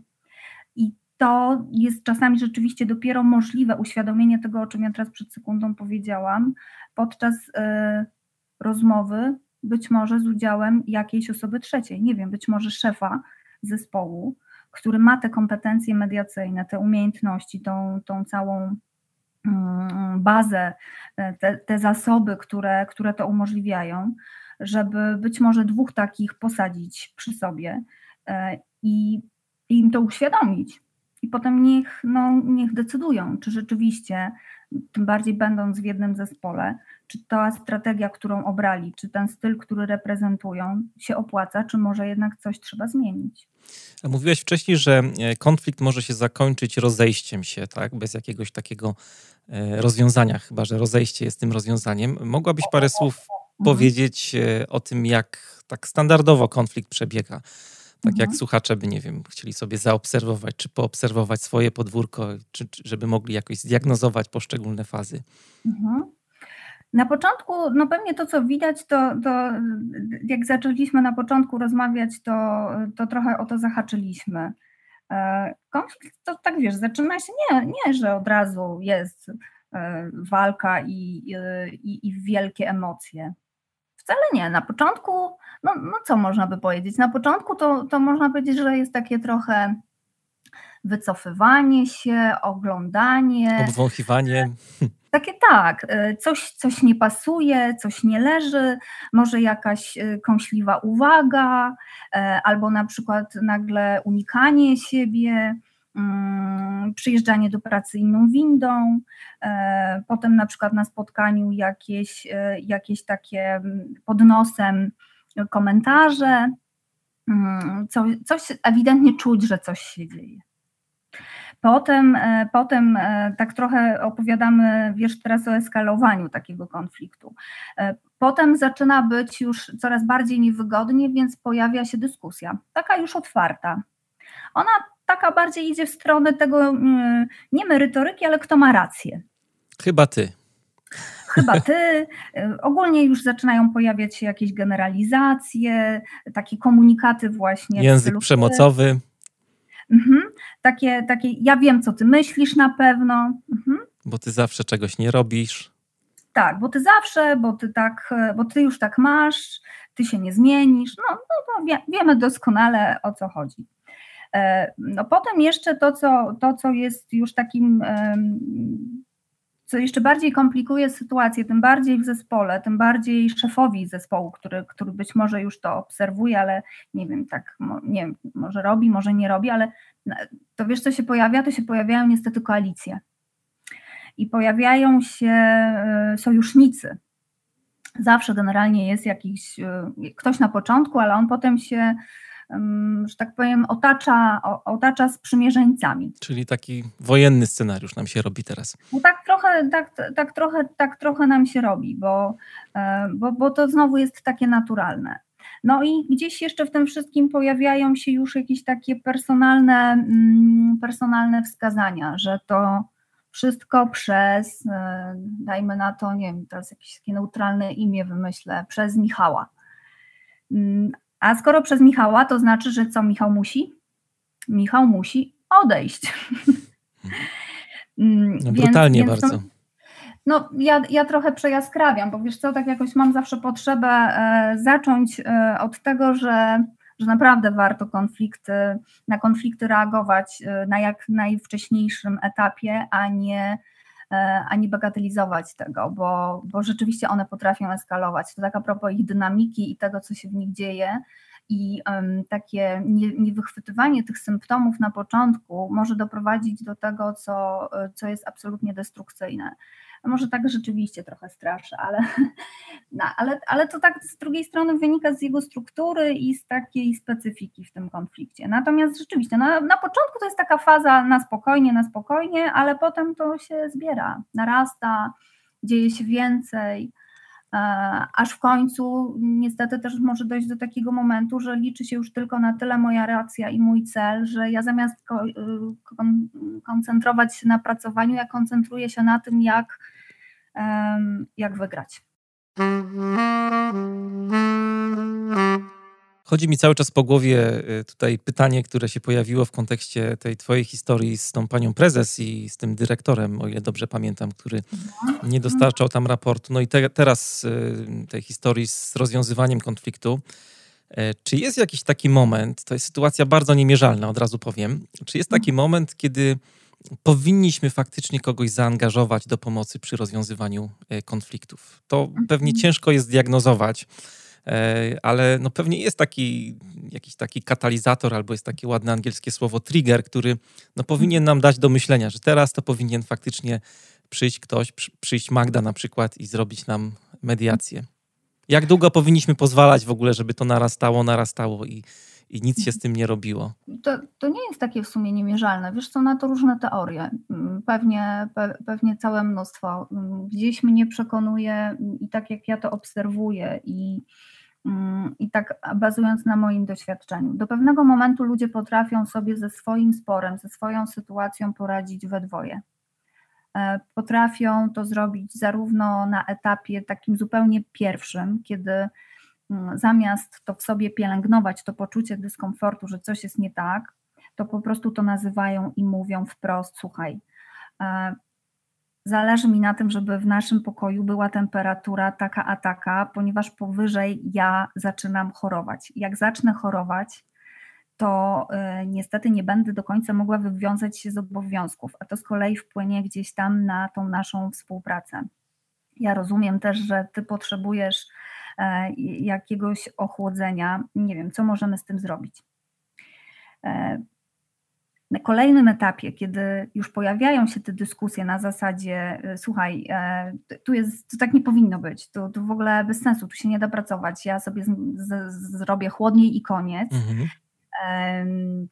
I to jest czasami rzeczywiście dopiero możliwe uświadomienie tego, o czym ja teraz przed sekundą powiedziałam, podczas y, rozmowy, być może z udziałem jakiejś osoby trzeciej, nie wiem, być może szefa zespołu, który ma te kompetencje mediacyjne, te umiejętności, tą, tą całą y, bazę, te, te zasoby, które, które to umożliwiają, żeby być może dwóch takich posadzić przy sobie y, i im to uświadomić. I potem niech, no, niech decydują, czy rzeczywiście, tym bardziej będąc w jednym zespole, czy ta strategia, którą obrali, czy ten styl, który reprezentują, się opłaca, czy może jednak coś trzeba zmienić. Mówiłaś wcześniej, że konflikt może się zakończyć rozejściem się, tak? Bez jakiegoś takiego rozwiązania, chyba że rozejście jest tym rozwiązaniem. Mogłabyś parę słów mhm. powiedzieć o tym, jak tak standardowo konflikt przebiega? Tak jak mhm. słuchacze by, nie wiem, chcieli sobie zaobserwować, czy poobserwować swoje podwórko, czy, czy żeby mogli jakoś zdiagnozować poszczególne fazy. Mhm. Na początku, no pewnie to, co widać, to, to jak zaczęliśmy na początku rozmawiać, to, to trochę o to zahaczyliśmy. Konflikt to tak, wiesz, zaczyna się nie, nie że od razu jest walka i, i, i wielkie emocje. Wcale nie. Na początku, no, no co można by powiedzieć? Na początku to, to można powiedzieć, że jest takie trochę wycofywanie się, oglądanie. Obwąchiwanie. Takie tak, coś, coś nie pasuje, coś nie leży, może jakaś kąśliwa uwaga, albo na przykład nagle unikanie siebie, przyjeżdżanie do pracy inną windą, potem na przykład na spotkaniu jakieś, jakieś takie pod nosem komentarze, co, coś ewidentnie czuć, że coś się dzieje. Potem, potem tak trochę opowiadamy, wiesz, teraz o eskalowaniu takiego konfliktu. Potem zaczyna być już coraz bardziej niewygodnie, więc pojawia się dyskusja, taka już otwarta. Ona taka bardziej idzie w stronę tego, nie merytoryki, ale kto ma rację. Chyba ty. Chyba ty. Ogólnie już zaczynają pojawiać się jakieś generalizacje, takie komunikaty właśnie. Język przemocowy. Mhm. Takie, takie, ja wiem, co ty myślisz na pewno. Mhm. Bo ty zawsze czegoś nie robisz. Tak, bo ty zawsze, bo ty tak, bo ty już tak masz, ty się nie zmienisz. No, no to wie, wiemy doskonale, o co chodzi. E, no potem jeszcze to co, to, co jest już takim, e, co jeszcze bardziej komplikuje sytuację, tym bardziej w zespole, tym bardziej szefowi zespołu, który, który być może już to obserwuje, ale nie wiem, tak, nie wiem, może robi, może nie robi, ale to wiesz, co się pojawia? To się pojawiają niestety koalicje i pojawiają się sojusznicy. Zawsze generalnie jest jakiś, ktoś na początku, ale on potem się, że tak powiem, otacza, otacza sprzymierzeńcami. Czyli taki wojenny scenariusz nam się robi teraz. No tak trochę, tak, tak trochę, tak trochę nam się robi, bo, bo, bo to znowu jest takie naturalne. No i gdzieś jeszcze w tym wszystkim pojawiają się już jakieś takie personalne, personalne wskazania, że to wszystko przez, dajmy na to, nie wiem, teraz jakieś takie neutralne imię wymyślę, przez Michała. A skoro przez Michała, to znaczy, że co Michał musi? Michał musi odejść. No, brutalnie więc, więc bardzo. To, no ja, ja trochę przejaskrawiam, bo wiesz co, tak jakoś mam zawsze potrzebę e, zacząć e, od tego, że, że naprawdę warto konflikty, na konflikty reagować e, na jak najwcześniejszym etapie, a nie, e, a nie bagatelizować tego, bo, bo rzeczywiście one potrafią eskalować. To tak a propos ich dynamiki i tego, co się w nich dzieje. I um, takie niewychwytywanie nie tych symptomów na początku może doprowadzić do tego, co, co jest absolutnie destrukcyjne. Może tak rzeczywiście trochę straszy, ale, no, ale, ale to tak z drugiej strony wynika z jego struktury i z takiej specyfiki w tym konflikcie. Natomiast rzeczywiście na, na początku to jest taka faza na spokojnie, na spokojnie, ale potem to się zbiera, narasta, dzieje się więcej. Aż w końcu niestety też może dojść do takiego momentu, że liczy się już tylko na tyle moja racja i mój cel, że ja zamiast ko- kon- koncentrować się na pracowaniu, ja koncentruję się na tym, jak, um, jak wygrać. Chodzi mi cały czas po głowie tutaj pytanie, które się pojawiło w kontekście tej twojej historii z tą panią prezes i z tym dyrektorem, o ile dobrze pamiętam, który nie dostarczał tam raportu. No i te, teraz tej historii z rozwiązywaniem konfliktu. Czy jest jakiś taki moment, to jest sytuacja bardzo niemierzalna, od razu powiem, czy jest taki moment, kiedy powinniśmy faktycznie kogoś zaangażować do pomocy przy rozwiązywaniu konfliktów? To pewnie ciężko jest zdiagnozować, ale no pewnie jest taki jakiś taki katalizator, albo jest takie ładne angielskie słowo trigger, który no powinien nam dać do myślenia, że teraz to powinien faktycznie przyjść ktoś, przyjść Magda na przykład i zrobić nam mediację. Jak długo powinniśmy pozwalać w ogóle, żeby to narastało, narastało i, i nic się z tym nie robiło? To, to nie jest takie w sumie niemierzalne. Wiesz, są na to różne teorie. Pewnie, pe, pewnie całe mnóstwo. Gdzieś mnie przekonuje i tak jak ja to obserwuję i, i tak bazując na moim doświadczeniu. Do pewnego momentu ludzie potrafią sobie ze swoim sporem, ze swoją sytuacją poradzić we dwoje. Potrafią to zrobić zarówno na etapie takim zupełnie pierwszym, kiedy zamiast to w sobie pielęgnować, to poczucie dyskomfortu, że coś jest nie tak, to po prostu to nazywają i mówią wprost: słuchaj, zależy mi na tym, żeby w naszym pokoju była temperatura taka a taka, ponieważ powyżej ja zaczynam chorować. Jak zacznę chorować, to niestety nie będę do końca mogła wywiązać się z obowiązków, a to z kolei wpłynie gdzieś tam na tą naszą współpracę. Ja rozumiem też, że ty potrzebujesz jakiegoś ochłodzenia. Nie wiem, co możemy z tym zrobić. Na kolejnym etapie, kiedy już pojawiają się te dyskusje na zasadzie: słuchaj, tu jest, to tak nie powinno być, to, to w ogóle bez sensu, tu się nie da pracować, ja sobie z, z, zrobię chłodniej i koniec. Mhm.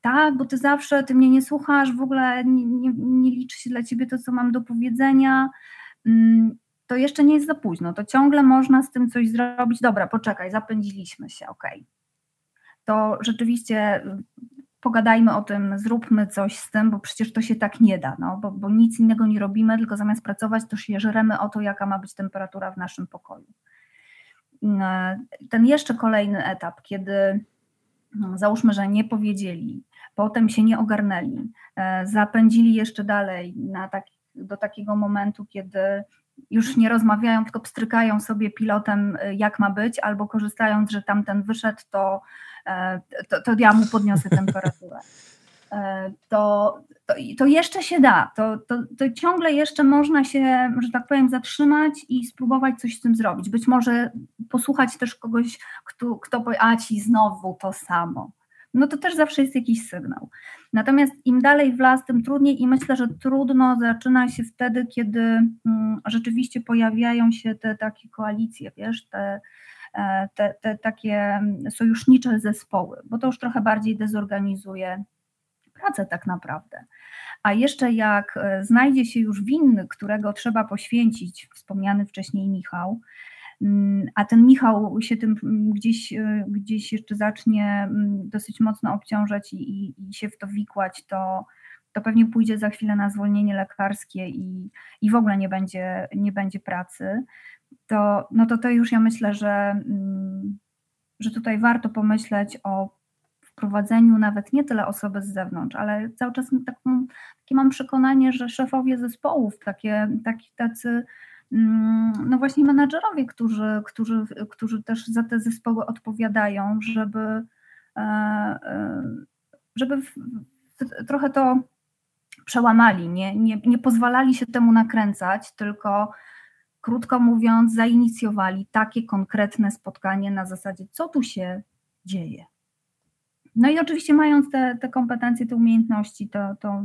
Tak, bo ty zawsze, ty mnie nie słuchasz, w ogóle nie, nie, nie liczy się dla ciebie to, co mam do powiedzenia. To jeszcze nie jest za późno, to ciągle można z tym coś zrobić. Dobra, poczekaj, zapędziliśmy się, okej. To rzeczywiście pogadajmy o tym, zróbmy coś z tym, bo przecież to się tak nie da, no, bo, bo nic innego nie robimy, tylko zamiast pracować, to się żremy o to, jaka ma być temperatura w naszym pokoju. Ten jeszcze kolejny etap, kiedy no, załóżmy, że nie powiedzieli, potem się nie ogarnęli, zapędzili jeszcze dalej na tak, do takiego momentu, kiedy już nie rozmawiają, tylko pstrykają sobie pilotem, jak ma być, albo korzystając, że tamten wyszedł, to, to, to ja mu podniosę temperaturę. To, to, to jeszcze się da, to, to, to ciągle jeszcze można się, że tak powiem, zatrzymać i spróbować coś z tym zrobić. Być może posłuchać też kogoś, kto, kto powie: a ci znowu to samo. No to też zawsze jest jakiś sygnał. Natomiast im dalej w las, tym trudniej i myślę, że trudno zaczyna się wtedy, kiedy mm, rzeczywiście pojawiają się te takie koalicje, wiesz, te, te, te takie sojusznicze zespoły, bo to już trochę bardziej dezorganizuje pracę tak naprawdę. A jeszcze jak znajdzie się już winny, którego trzeba poświęcić, wspomniany wcześniej Michał, a ten Michał się tym gdzieś, gdzieś jeszcze zacznie dosyć mocno obciążać i, i, i się w to wikłać, to, to pewnie pójdzie za chwilę na zwolnienie lekarskie i, i w ogóle nie będzie, nie będzie pracy, to, no to to już ja myślę, że, że tutaj warto pomyśleć o wprowadzeniu nawet nie tyle osoby z zewnątrz, ale cały czas taką, takie mam przekonanie, że szefowie zespołów, takie, taki tacy no właśnie menadżerowie, którzy, którzy, którzy też za te zespoły odpowiadają, żeby, żeby trochę to przełamali, nie, nie, nie pozwalali się temu nakręcać, tylko krótko mówiąc zainicjowali takie konkretne spotkanie na zasadzie: co tu się dzieje. No i oczywiście mając te, te kompetencje, te umiejętności, to, to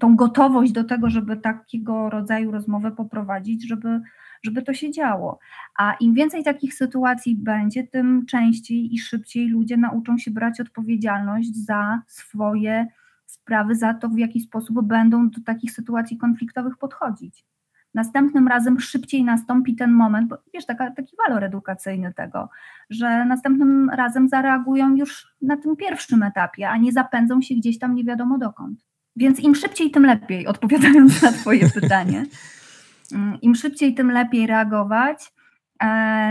tą gotowość do tego, żeby takiego rodzaju rozmowę poprowadzić, żeby, żeby to się działo. A im więcej takich sytuacji będzie, tym częściej i szybciej ludzie nauczą się brać odpowiedzialność za swoje sprawy, za to, w jaki sposób będą do takich sytuacji konfliktowych podchodzić. Następnym razem szybciej nastąpi ten moment, bo wiesz, taka, taki walor edukacyjny tego, że następnym razem zareagują już na tym pierwszym etapie, a nie zapędzą się gdzieś tam nie wiadomo dokąd. Więc im szybciej, tym lepiej, odpowiadając na twoje pytanie. Im szybciej, tym lepiej reagować.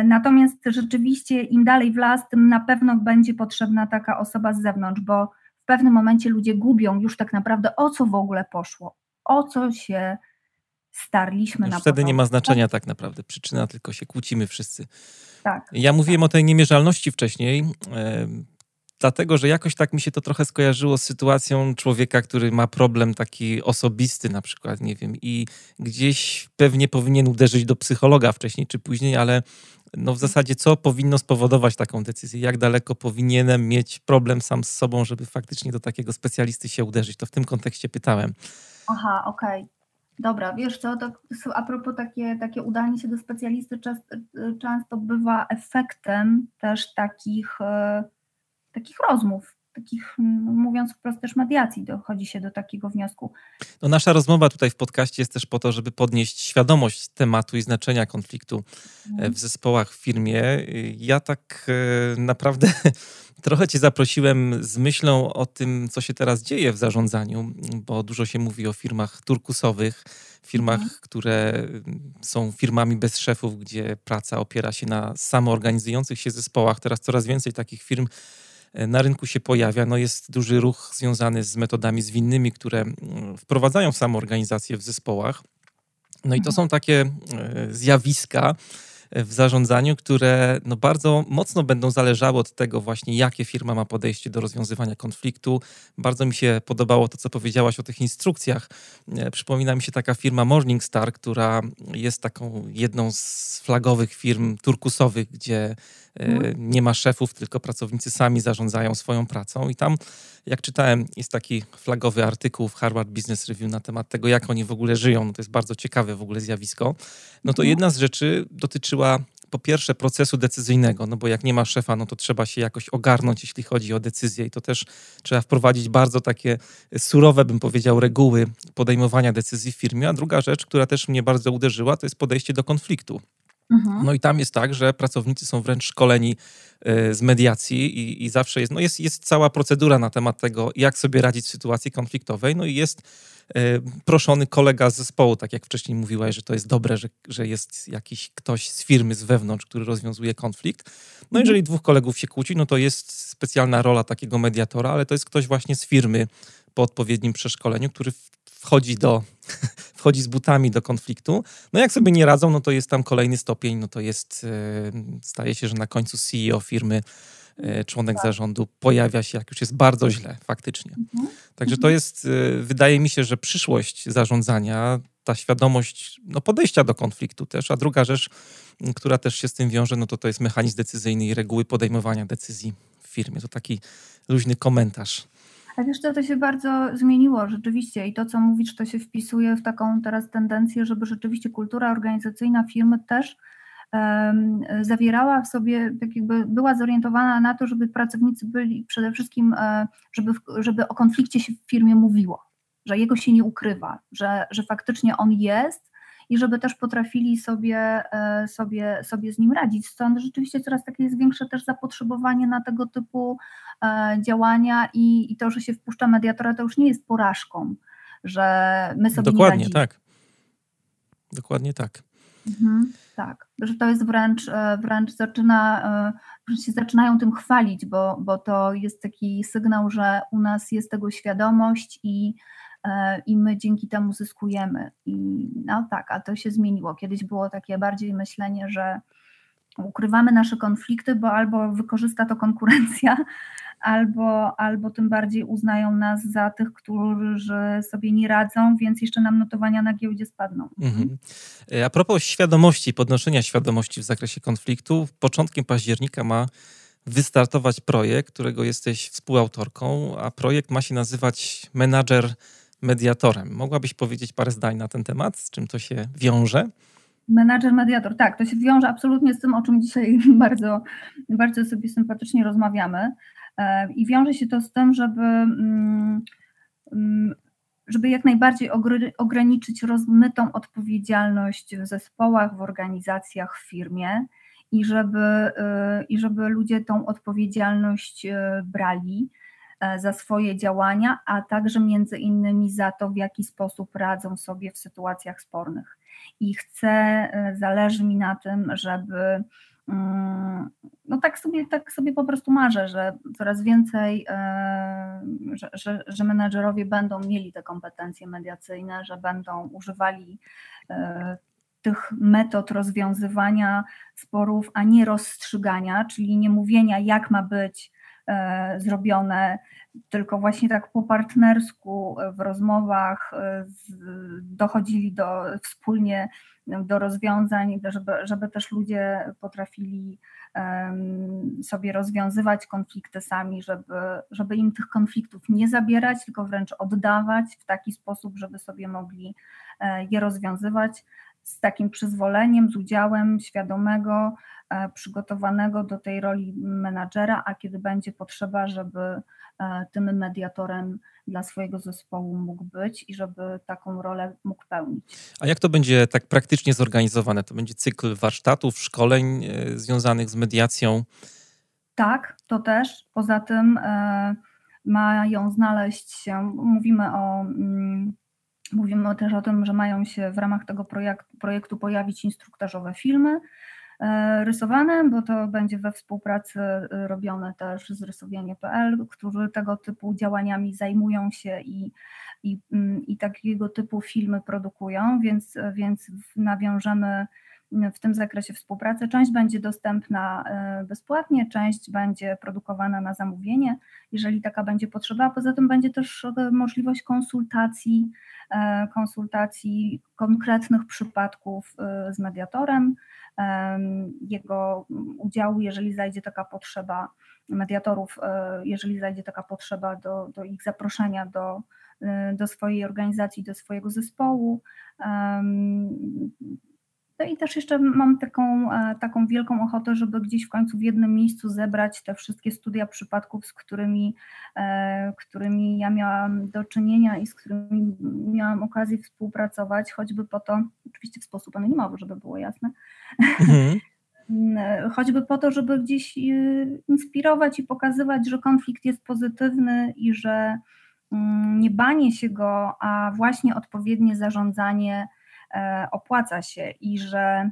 Natomiast rzeczywiście im dalej w las, tym na pewno będzie potrzebna taka osoba z zewnątrz, bo w pewnym momencie ludzie gubią już tak naprawdę, o co w ogóle poszło, o co się starliśmy. Już na wtedy nie ma znaczenia tak naprawdę przyczyna, tylko się kłócimy wszyscy. Tak. Ja mówiłem tak. o tej niemierzalności wcześniej. Dlatego, że jakoś tak mi się to trochę skojarzyło z sytuacją człowieka, który ma problem taki osobisty na przykład, nie wiem, i gdzieś pewnie powinien uderzyć do psychologa wcześniej czy później, ale no w zasadzie co powinno spowodować taką decyzję? Jak daleko powinienem mieć problem sam z sobą, żeby faktycznie do takiego specjalisty się uderzyć? To w tym kontekście pytałem. Aha, okej. Okay. Dobra, wiesz co, to a propos takie, takie udanie się do specjalisty często, często bywa efektem też takich... takich rozmów, takich, mówiąc wprost, też mediacji, dochodzi się do takiego wniosku. No nasza rozmowa tutaj w podcaście jest też po to, żeby podnieść świadomość tematu i znaczenia konfliktu w zespołach, w firmie. Ja tak naprawdę trochę cię zaprosiłem z myślą o tym, co się teraz dzieje w zarządzaniu, bo dużo się mówi o firmach turkusowych, firmach, mhm. które są firmami bez szefów, gdzie praca opiera się na samoorganizujących się zespołach. Teraz coraz więcej takich firm na rynku się pojawia. No jest duży ruch związany z metodami zwinnymi, które wprowadzają w samoorganizację w zespołach. No i to są takie zjawiska w zarządzaniu, które no bardzo mocno będą zależały od tego właśnie, jakie firma ma podejście do rozwiązywania konfliktu. Bardzo mi się podobało to, co powiedziałaś o tych instrukcjach. Przypomina mi się taka firma Morningstar, która jest taką jedną z flagowych firm turkusowych, gdzie nie ma szefów, tylko pracownicy sami zarządzają swoją pracą i tam, jak czytałem, jest taki flagowy artykuł w Harvard Business Review na temat tego, jak oni w ogóle żyją. No to jest bardzo ciekawe w ogóle zjawisko. No to jedna z rzeczy dotyczyła po pierwsze procesu decyzyjnego, no bo jak nie ma szefa, no to trzeba się jakoś ogarnąć, jeśli chodzi o decyzję i to też trzeba wprowadzić bardzo takie surowe, bym powiedział, reguły podejmowania decyzji w firmie. A druga rzecz, która też mnie bardzo uderzyła, to jest podejście do konfliktu. No i tam jest tak, że pracownicy są wręcz szkoleni z mediacji i, i zawsze jest, no jest, jest cała procedura na temat tego, jak sobie radzić w sytuacji konfliktowej. No i jest proszony kolega z zespołu, tak jak wcześniej mówiłaś, że to jest dobre, że, że jest jakiś ktoś z firmy z wewnątrz, który rozwiązuje konflikt. No jeżeli dwóch kolegów się kłóci, no to jest specjalna rola takiego mediatora, ale to jest ktoś właśnie z firmy po odpowiednim przeszkoleniu, który wchodzi do... wchodzi z butami do konfliktu. No jak sobie nie radzą, no to jest tam kolejny stopień, no to jest, staje się, że na końcu C E O firmy, członek zarządu pojawia się, jak już jest bardzo źle faktycznie. Także to jest, wydaje mi się, że przyszłość zarządzania, ta świadomość no podejścia do konfliktu też, a druga rzecz, która też się z tym wiąże, no to to jest mechanizm decyzyjny i reguły podejmowania decyzji w firmie. To taki luźny komentarz. A wiesz co, to się bardzo zmieniło rzeczywiście i to, co mówisz, to się wpisuje w taką teraz tendencję, żeby rzeczywiście kultura organizacyjna firmy też um, zawierała w sobie, tak jakby była zorientowana na to, żeby pracownicy byli przede wszystkim, żeby, żeby o konflikcie się w firmie mówiło, że jego się nie ukrywa, że, że faktycznie on jest i żeby też potrafili sobie, sobie, sobie z nim radzić. Stąd rzeczywiście coraz takie jest większe też zapotrzebowanie na tego typu działania i, i to, że się wpuszcza mediatora, to już nie jest porażką, że my sobie Dokładnie, nie radzimy. Tak. Dokładnie tak. Mhm, tak, że to jest wręcz, wręcz zaczyna, że się zaczynają tym chwalić, bo, bo to jest taki sygnał, że u nas jest tego świadomość i i my dzięki temu zyskujemy. I no tak, a to się zmieniło. Kiedyś było takie bardziej myślenie, że ukrywamy nasze konflikty, bo albo wykorzysta to konkurencja, albo, albo tym bardziej uznają nas za tych, którzy sobie nie radzą, więc jeszcze nam notowania na giełdzie spadną. Mhm. A propos świadomości, podnoszenia świadomości w zakresie konfliktu, początkiem października ma wystartować projekt, którego jesteś współautorką, a projekt ma się nazywać menadżer-mediatorem. Mogłabyś powiedzieć parę zdań na ten temat, z czym to się wiąże? Menadżer-mediator, tak, to się wiąże absolutnie z tym, o czym dzisiaj bardzo, bardzo sobie sympatycznie rozmawiamy i wiąże się to z tym, żeby, żeby jak najbardziej ograniczyć rozmytą odpowiedzialność w zespołach, w organizacjach, w firmie, i żeby, i żeby ludzie tą odpowiedzialność brali za swoje działania, a także między innymi za to, w jaki sposób radzą sobie w sytuacjach spornych. I chcę, zależy mi na tym, żeby, no tak sobie, tak sobie po prostu marzę, że coraz więcej, że, że, że menadżerowie będą mieli te kompetencje mediacyjne, że będą używali tych metod rozwiązywania sporów, a nie rozstrzygania, czyli nie mówienia, jak ma być e, zrobione, tylko właśnie tak po partnersku w rozmowach e, z, dochodzili do, wspólnie do rozwiązań, żeby, żeby też ludzie potrafili e, sobie rozwiązywać konflikty sami, żeby, żeby im tych konfliktów nie zabierać, tylko wręcz oddawać w taki sposób, żeby sobie mogli e, je rozwiązywać, z takim przyzwoleniem, z udziałem świadomego, przygotowanego do tej roli menadżera, a kiedy będzie potrzeba, żeby tym mediatorem dla swojego zespołu mógł być i żeby taką rolę mógł pełnić. A jak to będzie tak praktycznie zorganizowane? To będzie cykl warsztatów, szkoleń związanych z mediacją? Tak, to też. Poza tym mają znaleźć się, mówimy o... Mówimy też o tym, że mają się w ramach tego projektu pojawić instruktażowe filmy, rysowane, bo to będzie we współpracy robione też z rysowianie kropka pe el, którzy tego typu działaniami zajmują się i, i, i takiego typu filmy produkują, więc, więc nawiążemy w tym zakresie współpracy. Część będzie dostępna bezpłatnie, część będzie produkowana na zamówienie, jeżeli taka będzie potrzeba. Poza tym będzie też możliwość konsultacji, konsultacji konkretnych przypadków z mediatorem, jego udziału, jeżeli zajdzie taka potrzeba mediatorów, jeżeli zajdzie taka potrzeba do, do ich zaproszenia do, do swojej organizacji, do swojego zespołu. No i też jeszcze mam taką, taką wielką ochotę, żeby gdzieś w końcu w jednym miejscu zebrać te wszystkie studia przypadków, z którymi, którymi ja miałam do czynienia i z którymi miałam okazję współpracować, choćby po to, oczywiście w sposób anonimowy, żeby było jasne, mhm. choćby po to, żeby gdzieś inspirować i pokazywać, że konflikt jest pozytywny i że nie banie się go, a właśnie odpowiednie zarządzanie opłaca się i że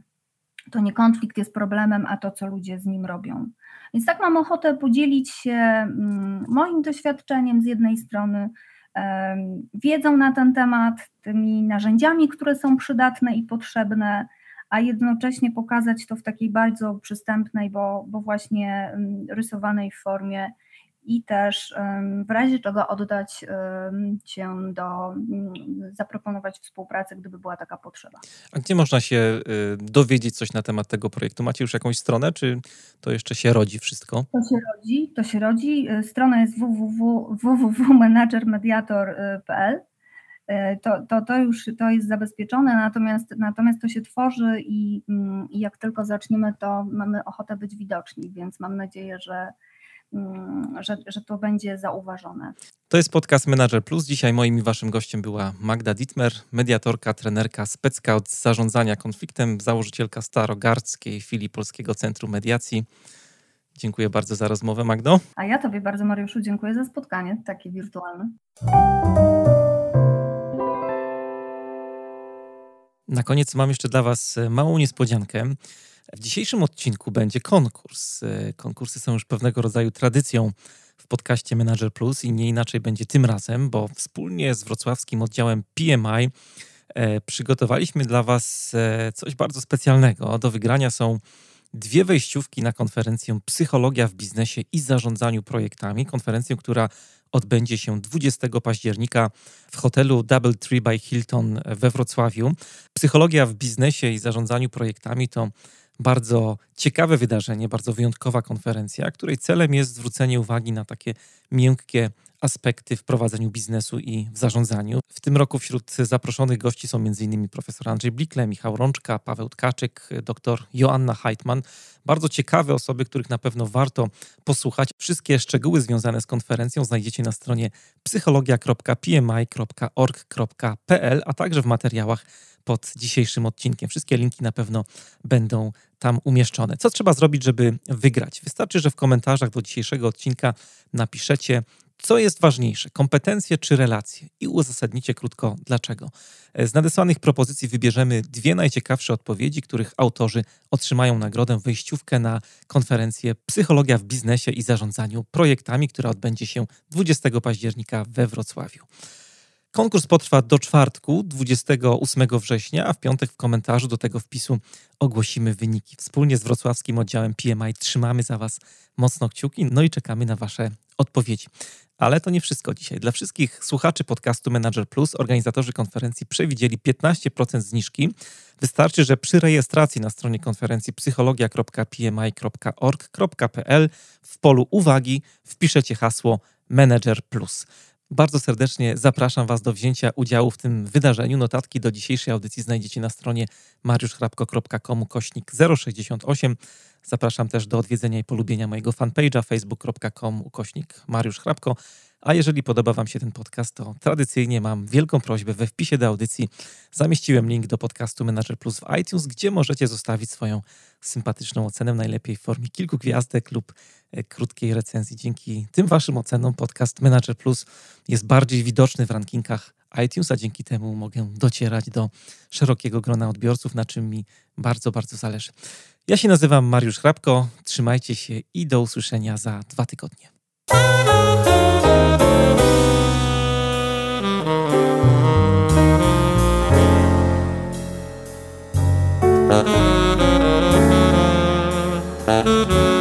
to nie konflikt jest problemem, a to, co ludzie z nim robią. Więc tak mam ochotę podzielić się moim doświadczeniem z jednej strony, wiedzą na ten temat, tymi narzędziami, które są przydatne i potrzebne, a jednocześnie pokazać to w takiej bardzo przystępnej, bo, bo właśnie rysowanej formie i też w razie czego oddać się do, zaproponować współpracę, gdyby była taka potrzeba. A gdzie można się dowiedzieć coś na temat tego projektu? Macie już jakąś stronę, czy to jeszcze się rodzi wszystko? To się rodzi, to się rodzi. Strona jest w w w kropka manager mediator kropka pe el. To, to, to już to jest zabezpieczone, natomiast, natomiast to się tworzy i, i jak tylko zaczniemy, to mamy ochotę być widoczni, więc mam nadzieję, że Że, że to będzie zauważone. To jest podcast Menadżer Plus. Dzisiaj moim i waszym gościem była Magda Dietmer, mediatorka, trenerka, specka od zarządzania konfliktem, założycielka Starogardzkiej Filii Polskiego Centrum Mediacji. Dziękuję bardzo za rozmowę, Magdo. A ja tobie bardzo, Mariuszu, dziękuję za spotkanie, takie wirtualne. Na koniec mam jeszcze dla was małą niespodziankę. W dzisiejszym odcinku będzie konkurs. Konkursy są już pewnego rodzaju tradycją w podcaście Menadżer Plus i nie inaczej będzie tym razem, bo wspólnie z wrocławskim oddziałem P M I przygotowaliśmy dla was coś bardzo specjalnego. Do wygrania są dwie wejściówki na konferencję Psychologia w biznesie i zarządzaniu projektami. Konferencję, która odbędzie się dwudziestego października w hotelu Double Tree by Hilton we Wrocławiu. Psychologia w biznesie i zarządzaniu projektami to bardzo ciekawe wydarzenie, bardzo wyjątkowa konferencja, której celem jest zwrócenie uwagi na takie miękkie aspekty w prowadzeniu biznesu i w zarządzaniu. W tym roku wśród zaproszonych gości są m.in. profesor Andrzej Blikle, Michał Rączka, Paweł Tkaczek, doktor Joanna Heitman. Bardzo ciekawe osoby, których na pewno warto posłuchać. Wszystkie szczegóły związane z konferencją znajdziecie na stronie psychologia kropka p m i kropka org kropka pe el, a także w materiałach pod dzisiejszym odcinkiem. Wszystkie linki na pewno będą tam umieszczone. Co trzeba zrobić, żeby wygrać? Wystarczy, że w komentarzach do dzisiejszego odcinka napiszecie, co jest ważniejsze, kompetencje czy relacje, i uzasadnicie krótko dlaczego. Z nadesłanych propozycji wybierzemy dwie najciekawsze odpowiedzi, których autorzy otrzymają nagrodę, wejściówkę na konferencję Psychologia w biznesie i zarządzaniu projektami, która odbędzie się dwudziestego października we Wrocławiu. Konkurs potrwa do czwartku, dwudziestego ósmego września, a w piątek w komentarzu do tego wpisu ogłosimy wyniki. Wspólnie z wrocławskim oddziałem P M I trzymamy za was mocno kciuki, no i czekamy na wasze odpowiedzi. Ale to nie wszystko dzisiaj. Dla wszystkich słuchaczy podcastu Menadżer Plus organizatorzy konferencji przewidzieli piętnaście procent zniżki. Wystarczy, że przy rejestracji na stronie konferencji psychologia kropka p m i kropka org kropka pe el w polu uwagi wpiszecie hasło Menadżer Plus. Bardzo serdecznie zapraszam was do wzięcia udziału w tym wydarzeniu. Notatki do dzisiejszej audycji znajdziecie na stronie mariusz kropka com ukośnik zero sześćdziesiąt osiem. Zapraszam też do odwiedzenia i polubienia mojego fanpage'a facebook kropka com ukośnik Mariusz Chrapko A jeżeli podoba Wam się ten podcast, to tradycyjnie mam wielką prośbę. We wpisie do audycji zamieściłem link do podcastu Menadżer Plus w iTunes, gdzie możecie zostawić swoją sympatyczną ocenę, najlepiej w formie kilku gwiazdek lub krótkiej recenzji. Dzięki tym Waszym ocenom podcast Menadżer Plus jest bardziej widoczny w rankingach iTunes, a dzięki temu mogę docierać do szerokiego grona odbiorców, na czym mi bardzo, bardzo zależy. Ja się nazywam Mariusz Chrapko, trzymajcie się i do usłyszenia za dwa tygodnie. Thank you.